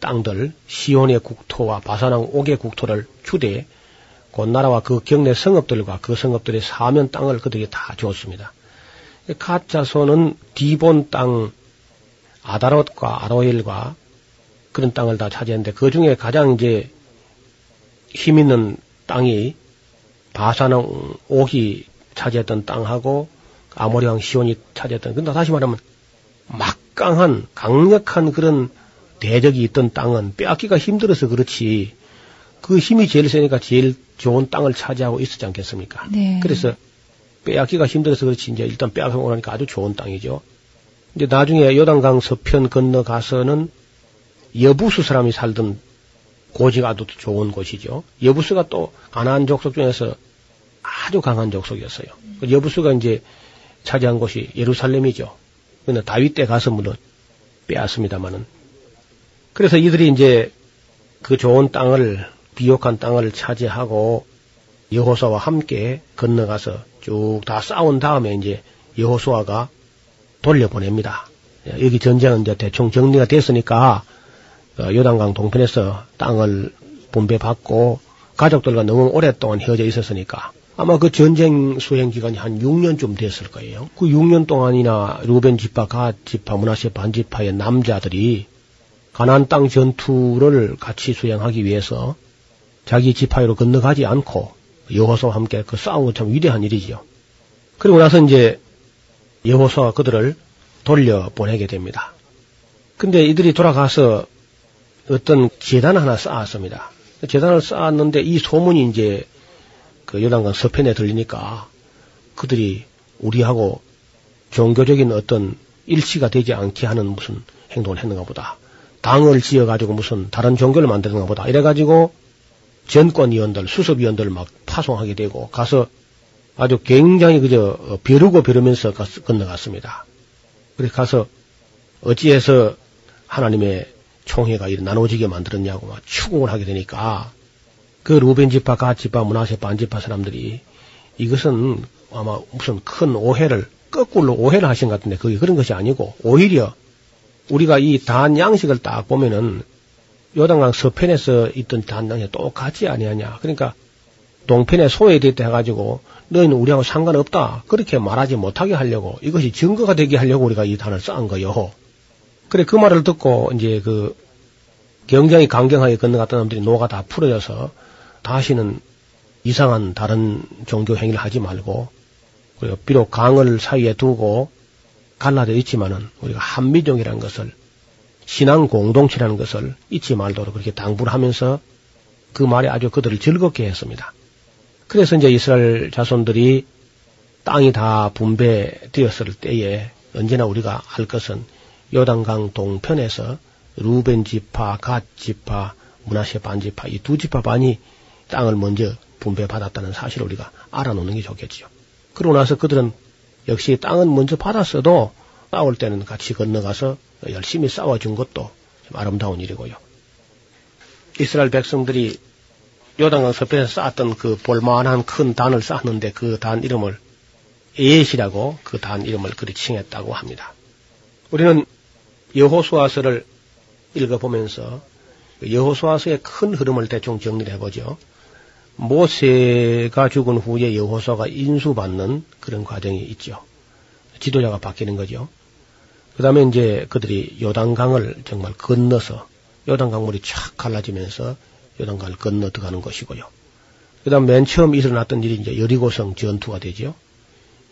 땅들 시온의 국토와 바산왕 옥의 국토를 주되 곧 나라와 그 경내 성읍들과 그 성읍들의 사면 땅을 그들에게 다 주었습니다. 갓 자손은 디본 땅 아다롯과 아로엘과 그런 땅을 다 차지했는데, 그 중에 가장 이제 힘 있는 땅이 바산왕 옥이 차지했던 땅하고 아모리왕 시온이 차지했던, 근데 다시 말하면 막강한 강력한 그런 대적이 있던 땅은 빼앗기가 힘들어서 그렇지 그 힘이 제일 세니까 제일 좋은 땅을 차지하고 있었지 않겠습니까? 네. 그래서 빼앗기가 힘들어서 그렇지 이제 일단 빼앗고 나니까 아주 좋은 땅이죠. 이제 나중에 요단강 서편 건너가서는 여부스 사람이 살던 고지가 아주 좋은 곳이죠. 여부스가 또 가나안 족속 중에서 아주 강한 족속이었어요. 여부스가 이제 차지한 곳이 예루살렘이죠. 그런데 다윗 때 가서 물론 빼앗습니다만은. 그래서 이들이 이제 그 좋은 땅을, 비옥한 땅을 차지하고 여호수아와 함께 건너가서 쭉 다 싸운 다음에 이제 여호수아가 돌려보냅니다. 여기 전쟁은 이제 대충 정리가 됐으니까 요단강 동편에서 땅을 분배받고 가족들과 너무 오랫동안 헤어져 있었으니까 아마 그 전쟁 수행 기간이 한 6년쯤 됐을 거예요. 그 6년 동안이나 루벤 지파, 갓 지파, 므낫세 반 지파의 남자들이 가나안 땅 전투를 같이 수행하기 위해서 자기 지파로 건너가지 않고 여호수아와 함께 그 싸움은 참 위대한 일이지요. 그리고 나서 이제 여호수아가 그들을 돌려보내게 됩니다. 근데 이들이 돌아가서 어떤 제단 하나 쌓았습니다. 제단을 쌓았는데 이 소문이 이제 그 요단강 서편에 들리니까 그들이 우리하고 종교적인 어떤 일치가 되지 않게 하는 무슨 행동을 했는가 보다. 당을 지어가지고 무슨 다른 종교를 만드는가 보다. 이래가지고 전권위원들, 수습위원들 막 파송하게 되고 가서 아주 굉장히 그저 벼르고 벼르면서 건너갔습니다. 그래서 가서 어찌해서 하나님의 총회가 이런 나눠지게 만들었냐고 막 추궁을 하게 되니까 그 루벤 지파, 갓 지파, 므낫세 반 지파 사람들이 이것은 아마 무슨 큰 오해를, 거꾸로 오해를 하신 것 같은데 그게 그런 것이 아니고 오히려 우리가 이 단 양식을 딱 보면은 요단강 서편에서 있던 단 양식이 똑같지 아니하냐. 그러니까 동편에 소외됐다 해가지고 너희는 우리하고 상관없다. 그렇게 말하지 못하게 하려고, 이것이 증거가 되게 하려고 우리가 이 단을 쌓은 거요. 그래, 그 말을 듣고 이제 그 굉장히 강경하게 건너갔던 사람들이 노가 다 풀어져서 다시는 이상한 다른 종교 행위를 하지 말고, 그리고 비록 강을 사이에 두고 갈라져 있지만은 우리가 한미종이라는 것을, 신앙 공동체라는 것을 잊지 말도록 그렇게 당부를 하면서 그 말에 아주 그들을 즐겁게 했습니다. 그래서 이제 이스라엘 자손들이 땅이 다 분배되었을 때에 언제나 우리가 알 것은 요단강 동편에서 루벤 지파, 갓 지파, 므낫세 반 지파, 이 두 지파 반이 땅을 먼저 분배받았다는 사실을 우리가 알아놓는 게 좋겠지요. 그러고 나서 그들은 역시 땅은 먼저 받았어도 싸울 때는 같이 건너가서 열심히 싸워준 것도 아름다운 일이고요. 이스라엘 백성들이 요단강 서편에서 쌓았던 그 볼만한 큰 단을 쌓았는데 그 단 이름을 에엣이라고, 그 단 이름을 그리 칭했다고 합니다. 우리는 여호수아서를 읽어보면서 여호수아서의 큰 흐름을 대충 정리를 해보죠. 모세가 죽은 후에 여호수아가 인수받는 그런 과정이 있죠. 지도자가 바뀌는 거죠. 그 다음에 이제 그들이 요단강을 정말 건너서 요단강물이 촥 갈라지면서 요단강을 건너 들어가는 것이고요. 그 다음 맨 처음 일어났던 일이 이제 여리고성 전투가 되죠.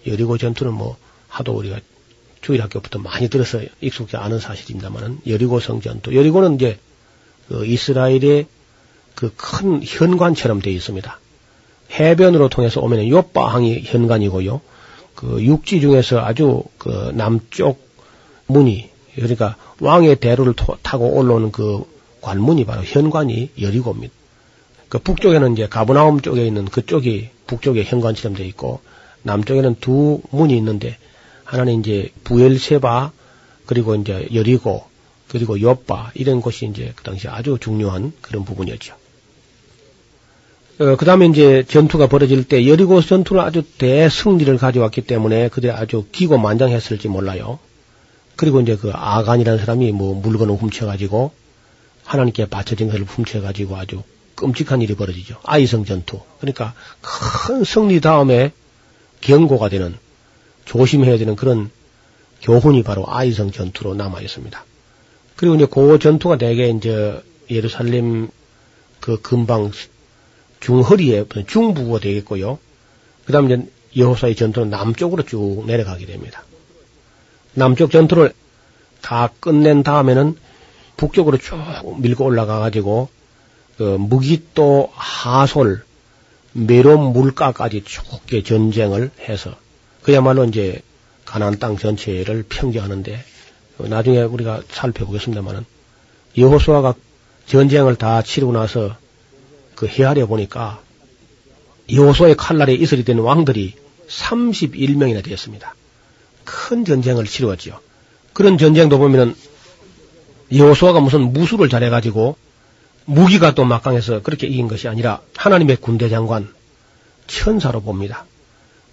여리고 전투는 뭐 하도 우리가 주일학교부터 많이 들어서 익숙지 않은 사실입니다만은 여리고성 전투. 여리고는 이제 그 이스라엘의 그 큰 현관처럼 되어 있습니다. 해변으로 통해서 오면 요빠항이 현관이고요. 그 육지 중에서 아주 그 남쪽 문이, 그러니까 왕의 대로를 타고 올라오는 그 관문이 바로 현관이 여리고입니다. 그 북쪽에는 이제 가브나움 쪽에 있는 그쪽이 북쪽에 현관처럼 되어 있고, 남쪽에는 두 문이 있는데, 하나는 이제 부엘세바, 그리고 이제 여리고, 그리고 요빠, 이런 곳이 이제 그 당시 아주 중요한 그런 부분이었죠. 그 다음에 이제 전투가 벌어질 때, 여리고 전투는 아주 대승리를 가져왔기 때문에 그들이 아주 기고만장했을지 몰라요. 그리고 이제 그 아간이라는 사람이 뭐 물건을 훔쳐가지고, 하나님께 바쳐진 것을 훔쳐가지고 아주 끔찍한 일이 벌어지죠. 아이성 전투. 그러니까 큰 승리 다음에 경고가 되는, 조심해야 되는 그런 교훈이 바로 아이성 전투로 남아 있습니다. 그리고 이제 그 전투가 대개 이제 예루살렘 그 근방 중허리에 중부가 되겠고요. 그 다음에 이제 여호사의 전투는 남쪽으로 쭉 내려가게 됩니다. 남쪽 전투를 다 끝낸 다음에는 북쪽으로 쭉 밀고 올라가가지고 그 무기또 하솔, 메롬 물가까지 좁게 전쟁을 해서 그야말로 이제 가나안 땅 전체를 평정하는데, 나중에 우리가 살펴보겠습니다만은 여호수아가 전쟁을 다 치르고 나서 그 헤아려 보니까 여호수아의 칼날에 이슬이 된 왕들이 31명이나 되었습니다. 큰 전쟁을 치루었지요. 그런 전쟁도 보면은 여호수아가 무슨 무술을 잘해가지고 무기가 또 막강해서 그렇게 이긴 것이 아니라 하나님의 군대장관, 천사로 봅니다.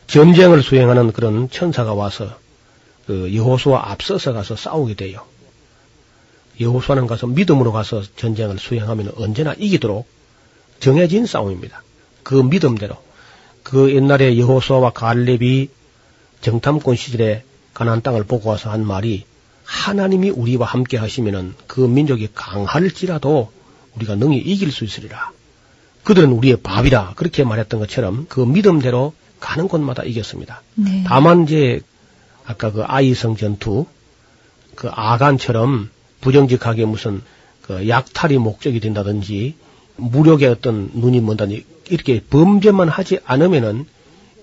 전쟁을 수행하는 그런 천사가 와서 그 여호수아 앞서서 가서 싸우게 돼요. 여호수아는 가서 믿음으로 가서 전쟁을 수행하면 언제나 이기도록 정해진 싸움입니다. 그 믿음대로. 그 옛날에 여호수아와 갈렙이 정탐꾼 시절에 가나안 땅을 보고 와서 한 말이, 하나님이 우리와 함께 하시면은 그 민족이 강할지라도 우리가 능히 이길 수 있으리라. 그들은 우리의 밥이라. 그렇게 말했던 것처럼 그 믿음대로 가는 곳마다 이겼습니다. 네. 다만 이제 아까 그 아이성 전투, 그 아간처럼 부정직하게 무슨 그 약탈이 목적이 된다든지 무력의 어떤 눈이 먼다든지 이렇게 범죄만 하지 않으면은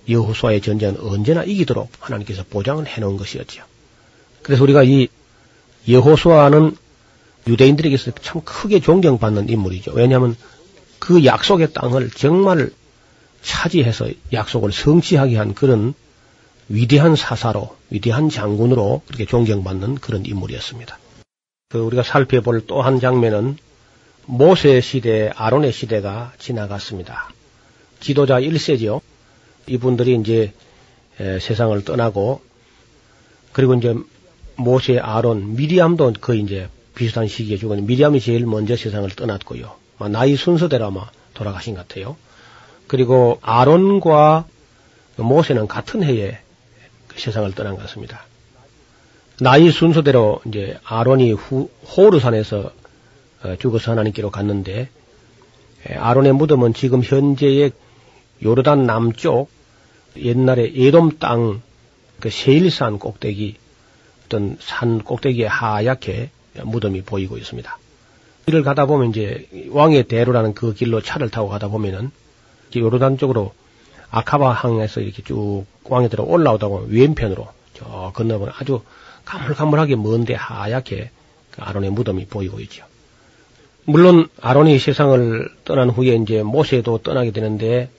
여호수아의 전쟁은 언제나 이기도록 하나님께서 보장을 해놓은 것이었죠. 그래서 우리가 이 여호수아는 유대인들에게서 참 크게 존경받는 인물이죠. 왜냐하면 그 약속의 땅을 정말 차지해서 약속을 성취하게 한 그런 위대한 사사로, 위대한 장군으로 그렇게 존경받는 그런 인물이었습니다. 그 우리가 살펴볼 또 한 장면은 모세 시대, 아론의 시대가 지나갔습니다. 지도자 1세죠. 이분들이 이제 세상을 떠나고, 그리고 이제 모세, 아론, 미리암도 거의 이제 비슷한 시기에 죽었는데, 미리암이 제일 먼저 세상을 떠났고요. 나이 순서대로 아마 돌아가신 것 같아요. 그리고 아론과 모세는 같은 해에 세상을 떠난 것 같습니다. 나이 순서대로 이제 아론이 호르산에서 죽어서 하나님께로 갔는데, 아론의 무덤은 지금 현재의 요르단 남쪽, 옛날에 에돔 땅 그 세일산 꼭대기, 어떤 산 꼭대기에 하얗게 무덤이 보이고 있습니다. 길을 가다 보면 이제 왕의 대로라는 그 길로 차를 타고 가다 보면은 요르단 쪽으로 아카바 항에서 이렇게 쭉 왕의 대로 올라오다 보면 왼편으로 저 건너보면 아주 가물가물하게 먼데 하얗게 그 아론의 무덤이 보이고 있죠. 물론 아론이 세상을 떠난 후에 이제 모세도 떠나게 되는데,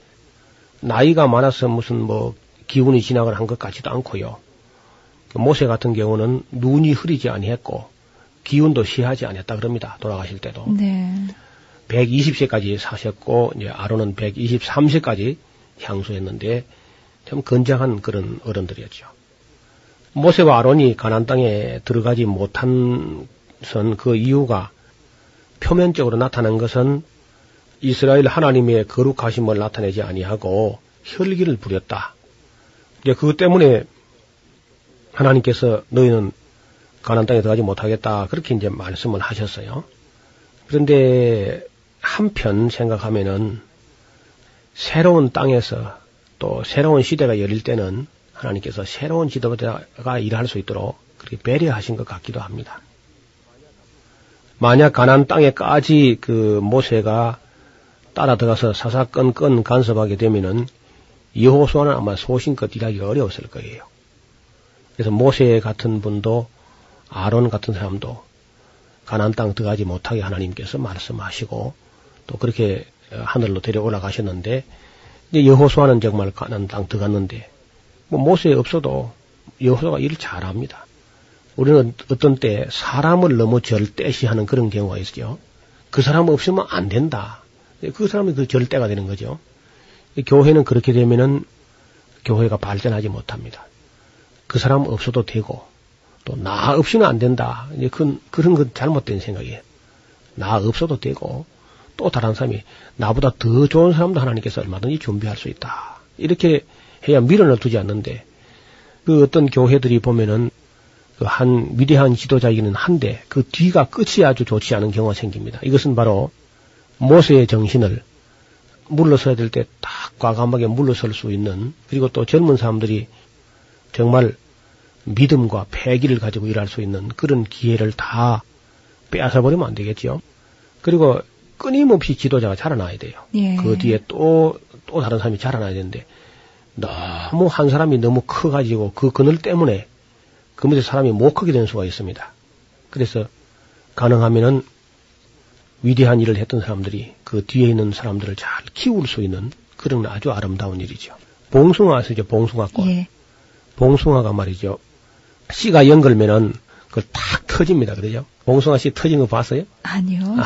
나이가 많아서 무슨 뭐 기운이 진학을 한 것 같지도 않고요. 모세 같은 경우는 눈이 흐리지 아니했고 기운도 시하지 않았다 그럽니다. 돌아가실 때도. 네. 120세까지 사셨고, 이제 아론은 123세까지 향수했는데, 참 건장한 그런 어른들이었죠. 모세와 아론이 가나안 땅에 들어가지 못한 선 그 이유가 표면적으로 나타난 것은 이스라엘 하나님의 거룩하심을 나타내지 아니하고 혈기를 부렸다. 이제 그것 때문에 하나님께서 너희는 가나안 땅에 들어가지 못하겠다, 그렇게 이제 말씀을 하셨어요. 그런데 한편 생각하면은 새로운 땅에서 또 새로운 시대가 열릴 때는 하나님께서 새로운 지도자가 일할 수 있도록 그렇게 배려하신 것 같기도 합니다. 만약 가나안 땅에까지 그 모세가 따라 들어가서 사사건건 간섭하게 되면은 여호수아는 아마 소신껏 일하기가 어려웠을 거예요. 그래서 모세 같은 분도 아론 같은 사람도 가나안 땅 들어가지 못하게 하나님께서 말씀하시고 또 그렇게 하늘로 데려올라가셨는데, 이제 여호수아는 정말 가나안 땅 들어갔는데 뭐 모세 없어도 여호수아가 일을 잘합니다. 우리는 어떤 때 사람을 너무 절대시하는 그런 경우가 있죠. 그 사람 없으면 안 된다. 그 사람이 그 절대가 되는 거죠. 교회는 그렇게 되면은 교회가 발전하지 못합니다. 그 사람 없어도 되고, 또 나 없이는 안 된다. 이제 그런 건 잘못된 생각이에요. 나 없어도 되고, 또 다른 사람이 나보다 더 좋은 사람도 하나님께서 얼마든지 준비할 수 있다. 이렇게 해야 미련을 두지 않는데, 그 어떤 교회들이 보면은 그 한 위대한 지도자이기는 한데 그 뒤가 끝이 아주 좋지 않은 경우가 생깁니다. 이것은 바로 모세의 정신을 물러서야 될 때 딱 과감하게 물러설 수 있는, 그리고 또 젊은 사람들이 정말 믿음과 패기를 가지고 일할 수 있는 그런 기회를 다 빼앗아버리면 안 되겠죠. 그리고 끊임없이 지도자가 자라나야 돼요. 예. 그 뒤에 또 다른 사람이 자라나야 되는데 너무 한 사람이 너무 커가지고 그 그늘 때문에 그 밑에 사람이 못 크게 된 수가 있습니다. 그래서 가능하면은 위대한 일을 했던 사람들이 그 뒤에 있는 사람들을 잘 키울 수 있는 그런 아주 아름다운 일이죠. 봉숭아 아시죠? 봉숭아꽃. 예. 봉숭아가 말이죠. 씨가 연결면은 그걸 탁 터집니다. 그러죠? 봉숭아 씨 터진 거 봤어요? 아니요.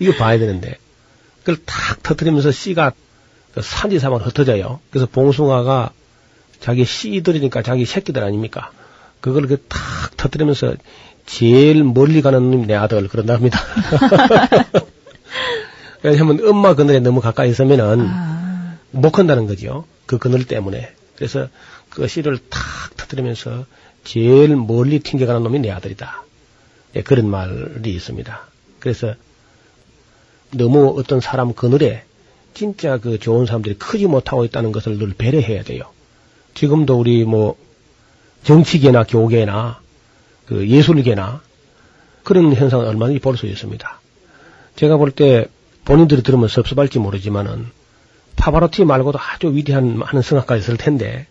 이거 봐야 되는데. 그걸 탁 터뜨리면서 씨가 산지사만 흩어져요. 그래서 봉숭아가 자기 씨들이니까 자기 새끼들 아닙니까? 그걸 그 탁 터뜨리면서 제일 멀리 가는 놈이 내 아들 그런답니다. 왜냐하면 엄마 그늘에 너무 가까이 있으면은 못 큰다는 거죠. 그 그늘 때문에. 그래서 그 씨를 탁 터뜨리면서 제일 멀리 튕겨가는 놈이 내 아들이다. 예, 그런 말이 있습니다. 그래서 너무 어떤 사람 그늘에 진짜 그 좋은 사람들이 크지 못하고 있다는 것을 늘 배려해야 돼요. 지금도 우리 뭐 정치계나 교계나 그 예술계나 그런 현상을 얼마든지 볼 수 있습니다. 제가 볼 때 본인들이 들으면 섭섭할지 모르지만은 파바로티 말고도 아주 위대한 많은 성악가 있을 텐데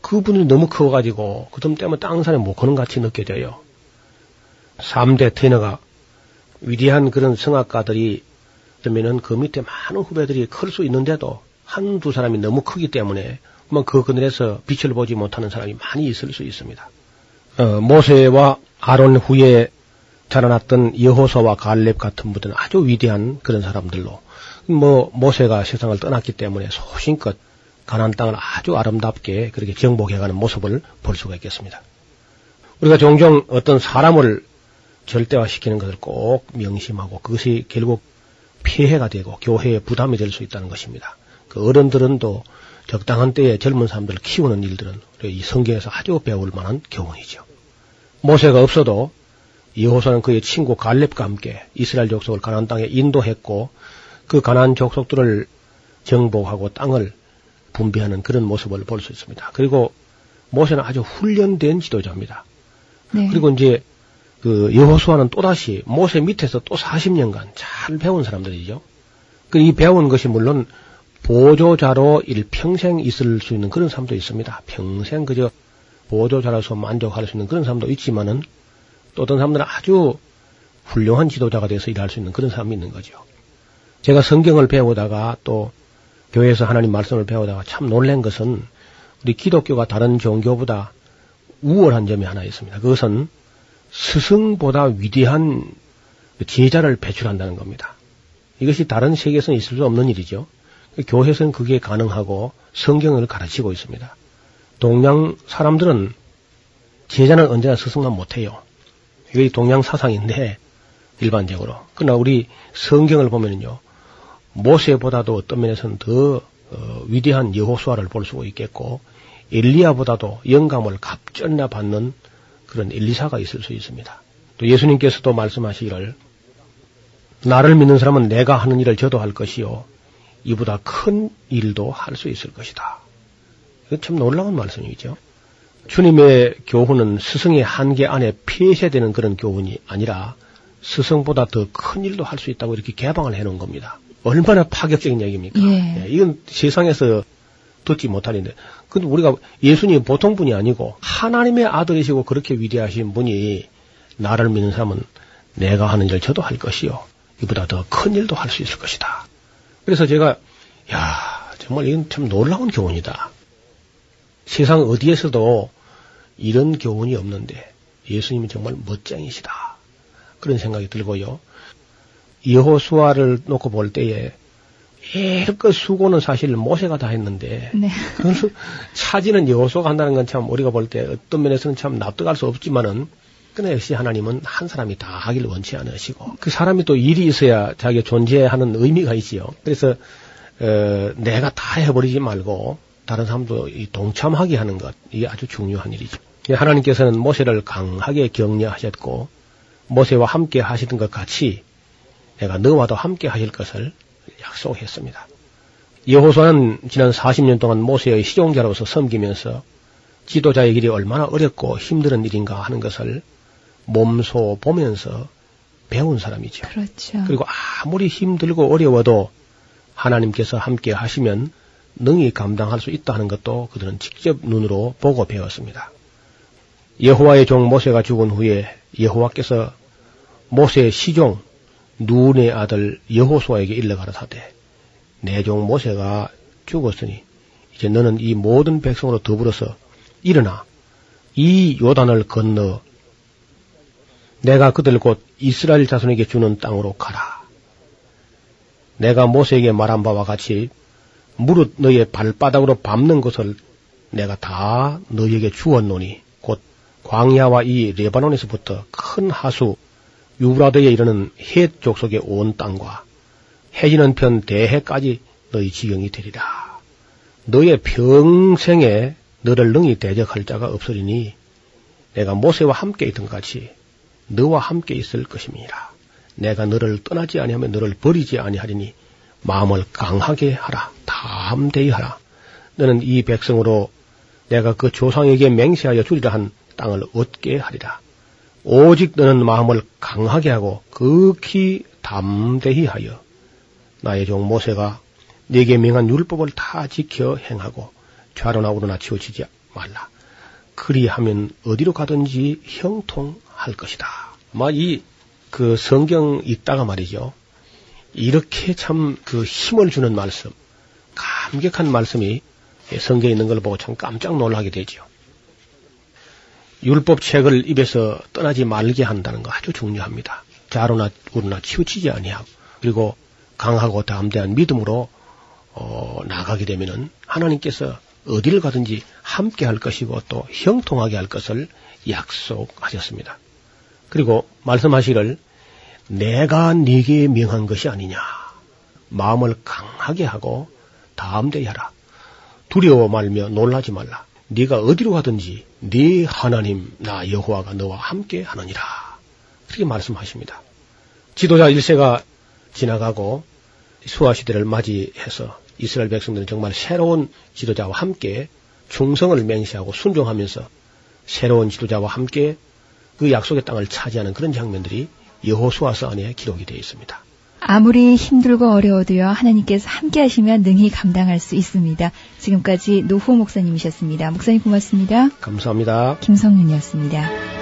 그분이 너무 커가지고 그놈 때문에 다른 사람이 못 거는 것 같이 느껴져요. 3대 테너가 위대한 그런 성악가들이 그러면은 그 밑에 많은 후배들이 클 수 있는데도 한두 사람이 너무 크기 때문에 그 그늘에서 빛을 보지 못하는 사람이 많이 있을 수 있습니다. 모세와 아론 후에 자라났던 여호수아와 갈렙 같은 분들은 아주 위대한 그런 사람들로, 뭐 모세가 세상을 떠났기 때문에 소신껏 가나안 땅을 아주 아름답게 그렇게 정복해가는 모습을 볼 수가 있겠습니다. 우리가 종종 어떤 사람을 절대화시키는 것을 꼭 명심하고 그것이 결국 피해가 되고 교회에 부담이 될 수 있다는 것입니다. 그 어른들은 또 적당한 때에 젊은 사람들을 키우는 일들은 이 성경에서 아주 배울 만한 교훈이죠. 모세가 없어도 여호수아는 그의 친구 갈렙과 함께 이스라엘 족속을 가나안 땅에 인도했고 그 가나안 족속들을 정복하고 땅을 분배하는 그런 모습을 볼 수 있습니다. 그리고 모세는 아주 훈련된 지도자입니다. 네. 그리고 이제 그 여호수아는 또다시 모세 밑에서 또 40년간 잘 배운 사람들이죠. 그 이 배운 것이 물론 보조자로 일평생 있을 수 있는 그런 사람도 있습니다. 평생 그저 보조자로서 만족할 수 있는 그런 사람도 있지만은 또 어떤 사람들은 아주 훌륭한 지도자가 돼서 일할 수 있는 그런 사람이 있는 거죠. 제가 성경을 배우다가 또 교회에서 하나님 말씀을 배우다가 참 놀란 것은 우리 기독교가 다른 종교보다 우월한 점이 하나 있습니다. 그것은 스승보다 위대한 제자를 배출한다는 겁니다. 이것이 다른 세계에서는 있을 수 없는 일이죠. 교회에서는 그게 가능하고 성경을 가르치고 있습니다. 동양 사람들은 제자는 언제나 스승만 못해요. 이게 동양 사상인데 일반적으로. 그러나 우리 성경을 보면요, 모세보다도 어떤 면에서는 더 위대한 여호수아를 볼 수 있겠고 엘리야보다도 영감을 갑절나 받는 그런 엘리사가 있을 수 있습니다. 또 예수님께서도 말씀하시기를 나를 믿는 사람은 내가 하는 일을 저도 할 것이요 이보다 큰 일도 할 수 있을 것이다. 이건 참 놀라운 말씀이죠. 주님의 교훈은 스승의 한계 안에 폐쇄되는 그런 교훈이 아니라 스승보다 더 큰 일도 할 수 있다고 이렇게 개방을 해놓은 겁니다. 얼마나 파격적인 얘기입니까? 예. 예, 이건 세상에서 듣지 못하는데. 근데 우리가 예수님 보통 분이 아니고 하나님의 아들이시고 그렇게 위대하신 분이 나를 믿는 사람은 내가 하는 일 저도 할 것이요. 이보다 더 큰 일도 할 수 있을 것이다. 그래서 제가 정말 이건 참 놀라운 교훈이다. 세상 어디에서도 이런 교훈이 없는데 예수님이 정말 멋쟁이시다. 그런 생각이 들고요. 여호수아를 놓고 볼 때에 이렇게 수고는 사실 모세가 다 했는데 네. 그래서 차지는 여호수아가 한다는 건 참 우리가 볼 때 어떤 면에서는 참 납득할 수 없지만은 그러나 역시 하나님은 한 사람이 다 하길 원치 않으시고 그 사람이 또 일이 있어야 자기가 존재하는 의미가 있지요. 그래서 내가 다 해버리지 말고 다른 사람도 동참하게 하는 것, 이게 아주 중요한 일이죠. 하나님께서는 모세를 강하게 격려하셨고 모세와 함께 하시던 것 같이 내가 너와도 함께 하실 것을 약속했습니다. 여호수아는 지난 40년 동안 모세의 시종자로서 섬기면서 지도자의 길이 얼마나 어렵고 힘든 일인가 하는 것을 몸소 보면서 배운 사람이죠. 그렇죠. 그리고 아무리 힘들고 어려워도 하나님께서 함께 하시면 능히 감당할 수 있다 하는 것도 그들은 직접 눈으로 보고 배웠습니다. 여호와의 종 모세가 죽은 후에 여호와께서 모세의 시종 눈의 아들 여호수아에게 일러 가라사대 내 종 모세가 죽었으니 이제 너는 이 모든 백성으로 더불어서 일어나 이 요단을 건너 내가 그들 곧 이스라엘 자손에게 주는 땅으로 가라. 내가 모세에게 말한 바와 같이 무릇 너의 발바닥으로 밟는 것을 내가 다 너에게 주었노니 곧 광야와 이 레바논에서부터 큰 하수 유브라데에 이르는 헷 족속의 온 땅과 해지는 편 대해까지 너희 지경이 되리라. 너의 평생에 너를 능히 대적할 자가 없으리니 내가 모세와 함께 있던 같이 너와 함께 있을 것임이라. 내가 너를 떠나지 아니하며 너를 버리지 아니하리니 마음을 강하게 하라. 담대히 하라. 너는 이 백성으로 내가 그 조상에게 맹세하여 주리라 한 땅을 얻게 하리라. 오직 너는 마음을 강하게 하고 극히 담대히 하여 나의 종 모세가 네게 명한 율법을 다 지켜 행하고 좌로나 우로나 치우치지 말라. 그리하면 어디로 가든지 형통할 것이다. 아마 이 그 성경 읽다가 말이죠. 이렇게 참 그 힘을 주는 말씀, 감격한 말씀이 성경에 있는 걸 보고 참 깜짝 놀라게 되죠. 율법책을 입에서 떠나지 말게 한다는 거 아주 중요합니다. 좌로나 우로나 치우치지 아니하고 그리고 강하고 담대한 믿음으로 나가게 되면은 하나님께서 어디를 가든지 함께 할 것이고 또 형통하게 할 것을 약속하셨습니다. 그리고 말씀하시기를 내가 네게 명한 것이 아니냐. 마음을 강하게 하고 담대히 하라. 두려워 말며 놀라지 말라. 네가 어디로 가든지 네 하나님 나 여호와가 너와 함께 하느니라. 그렇게 말씀하십니다. 지도자 1세가 지나가고 수아시대를 맞이해서 이스라엘 백성들은 정말 새로운 지도자와 함께 충성을 맹세하고 순종하면서 새로운 지도자와 함께 그 약속의 땅을 차지하는 그런 장면들이 여호수아서 안에 기록이 되어 있습니다. 아무리 힘들고 어려워도요, 하나님께서 함께 하시면 능히 감당할 수 있습니다. 지금까지 노후 목사님이셨습니다. 목사님 고맙습니다. 감사합니다. 김성윤이었습니다.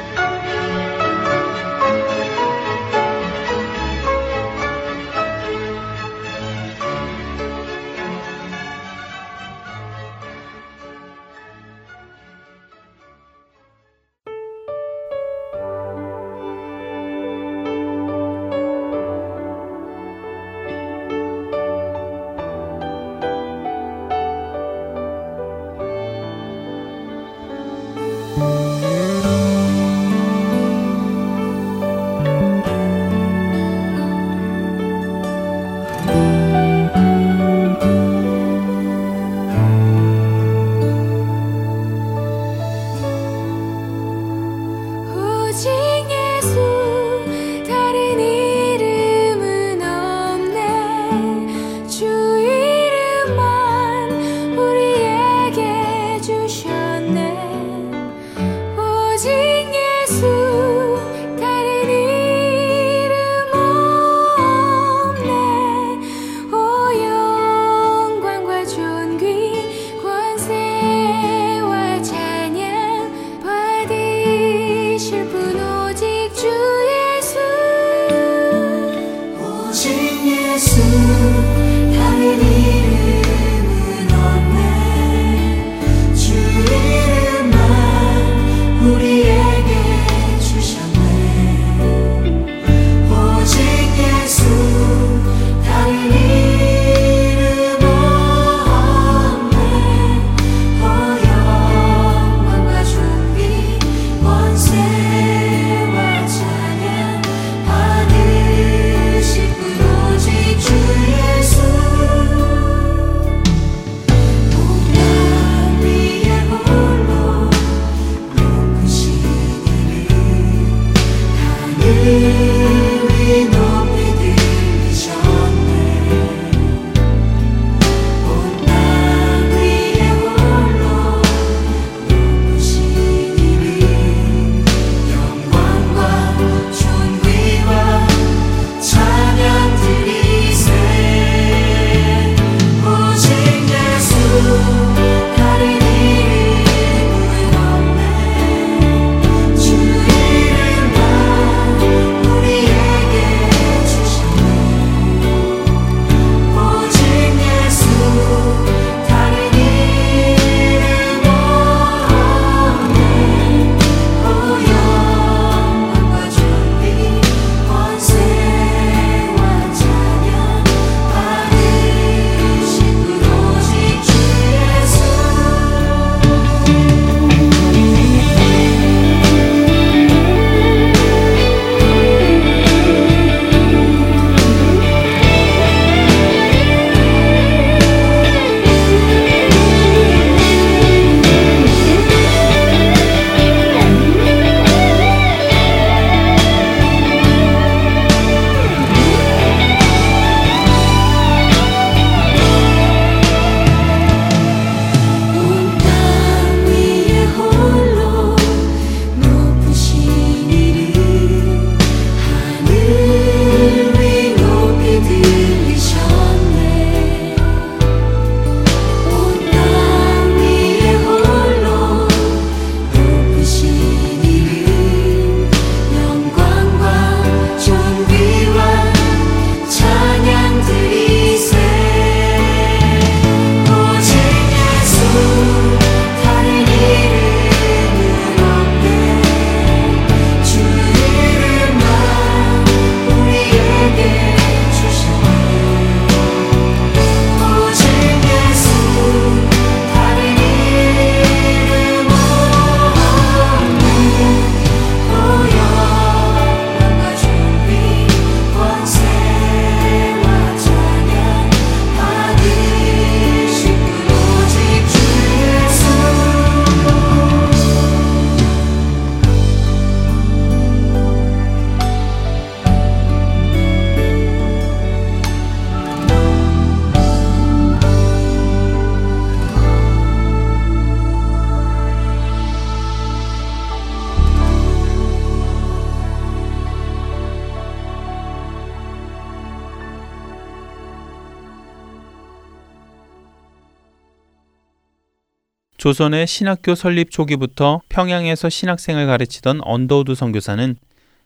조선의 신학교 설립 초기부터 평양에서 신학생을 가르치던 언더우드 선교사는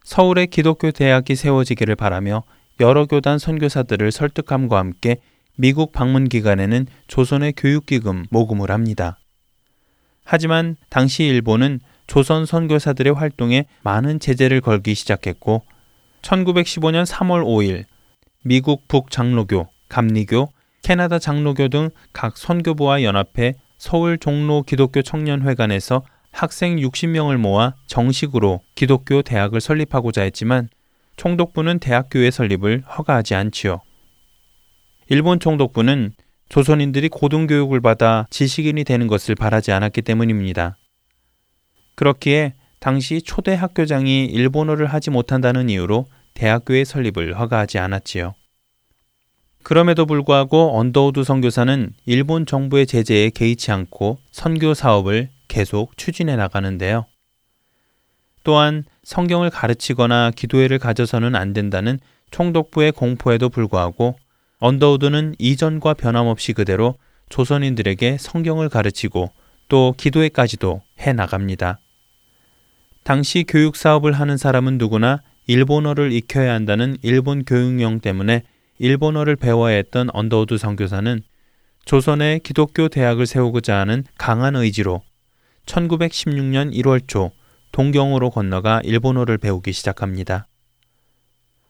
서울에 기독교 대학이 세워지기를 바라며 여러 교단 선교사들을 설득함과 함께 미국 방문 기간에는 조선의 교육기금 모금을 합니다. 하지만 당시 일본은 조선 선교사들의 활동에 많은 제재를 걸기 시작했고 1915년 3월 5일 미국 북장로교, 감리교, 캐나다 장로교 등 각 선교부와 연합해 서울 종로 기독교 청년회관에서 학생 60명을 모아 정식으로 기독교 대학을 설립하고자 했지만 총독부는 대학교의 설립을 허가하지 않지요. 일본 총독부는 조선인들이 고등교육을 받아 지식인이 되는 것을 바라지 않았기 때문입니다. 그렇기에 당시 초대 학교장이 일본어를 하지 못한다는 이유로 대학교의 설립을 허가하지 않았지요. 그럼에도 불구하고 언더우드 선교사는 일본 정부의 제재에 개의치 않고 선교 사업을 계속 추진해 나가는데요. 또한 성경을 가르치거나 기도회를 가져서는 안 된다는 총독부의 공포에도 불구하고 언더우드는 이전과 변함없이 그대로 조선인들에게 성경을 가르치고 또 기도회까지도 해나갑니다. 당시 교육사업을 하는 사람은 누구나 일본어를 익혀야 한다는 일본 교육령 때문에 일본어를 배워야 했던 언더우드 선교사는 조선에 기독교 대학을 세우고자 하는 강한 의지로 1916년 1월 초 동경으로 건너가 일본어를 배우기 시작합니다.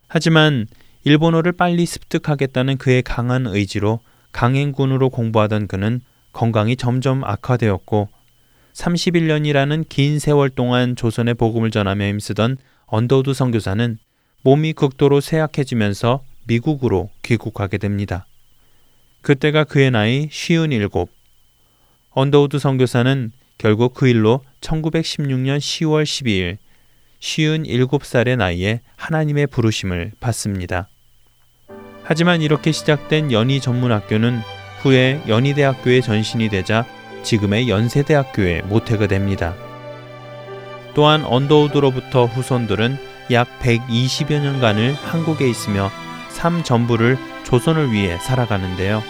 하지만 일본어를 빨리 습득하겠다는 그의 강한 의지로 강행군으로 공부하던 그는 건강이 점점 악화되었고 31년이라는 긴 세월 동안 조선의 복음을 전하며 힘쓰던 언더우드 선교사는 몸이 극도로 쇠약해지면서 미국으로 귀국하게 됩니다. 그때가 그의 나이 57. 언더우드 선교사는 결국 그 일로 1916년 10월 12일 57살의 나이에 하나님의 부르심을 받습니다. 하지만 이렇게 시작된 연희 전문학교는 후에 연희대학교의 전신이 되자 지금의 연세대학교의 모태가 됩니다. 또한 언더우드로부터 후손들은 약 120여 년간을 한국에 있으며 삶 전부를 조선을 위해 살아가는데요.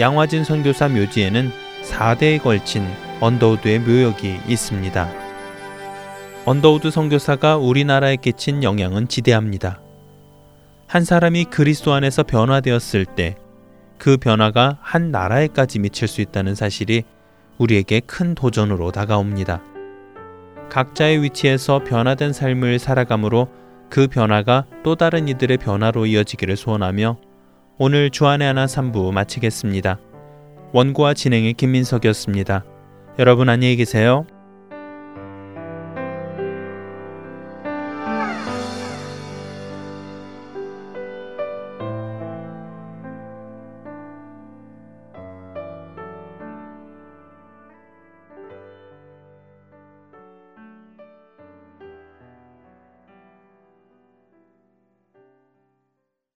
양화진 선교사 묘지에는 4대에 걸친 언더우드의 묘역이 있습니다. 언더우드 선교사가 우리나라에 끼친 영향은 지대합니다. 한 사람이 그리스도 안에서 변화되었을 때 그 변화가 한 나라에까지 미칠 수 있다는 사실이 우리에게 큰 도전으로 다가옵니다. 각자의 위치에서 변화된 삶을 살아감으로 그 변화가 또 다른 이들의 변화로 이어지기를 소원하며 오늘 주안의 하나 3부 마치겠습니다. 원고와 진행의 김민석이었습니다. 여러분 안녕히 계세요.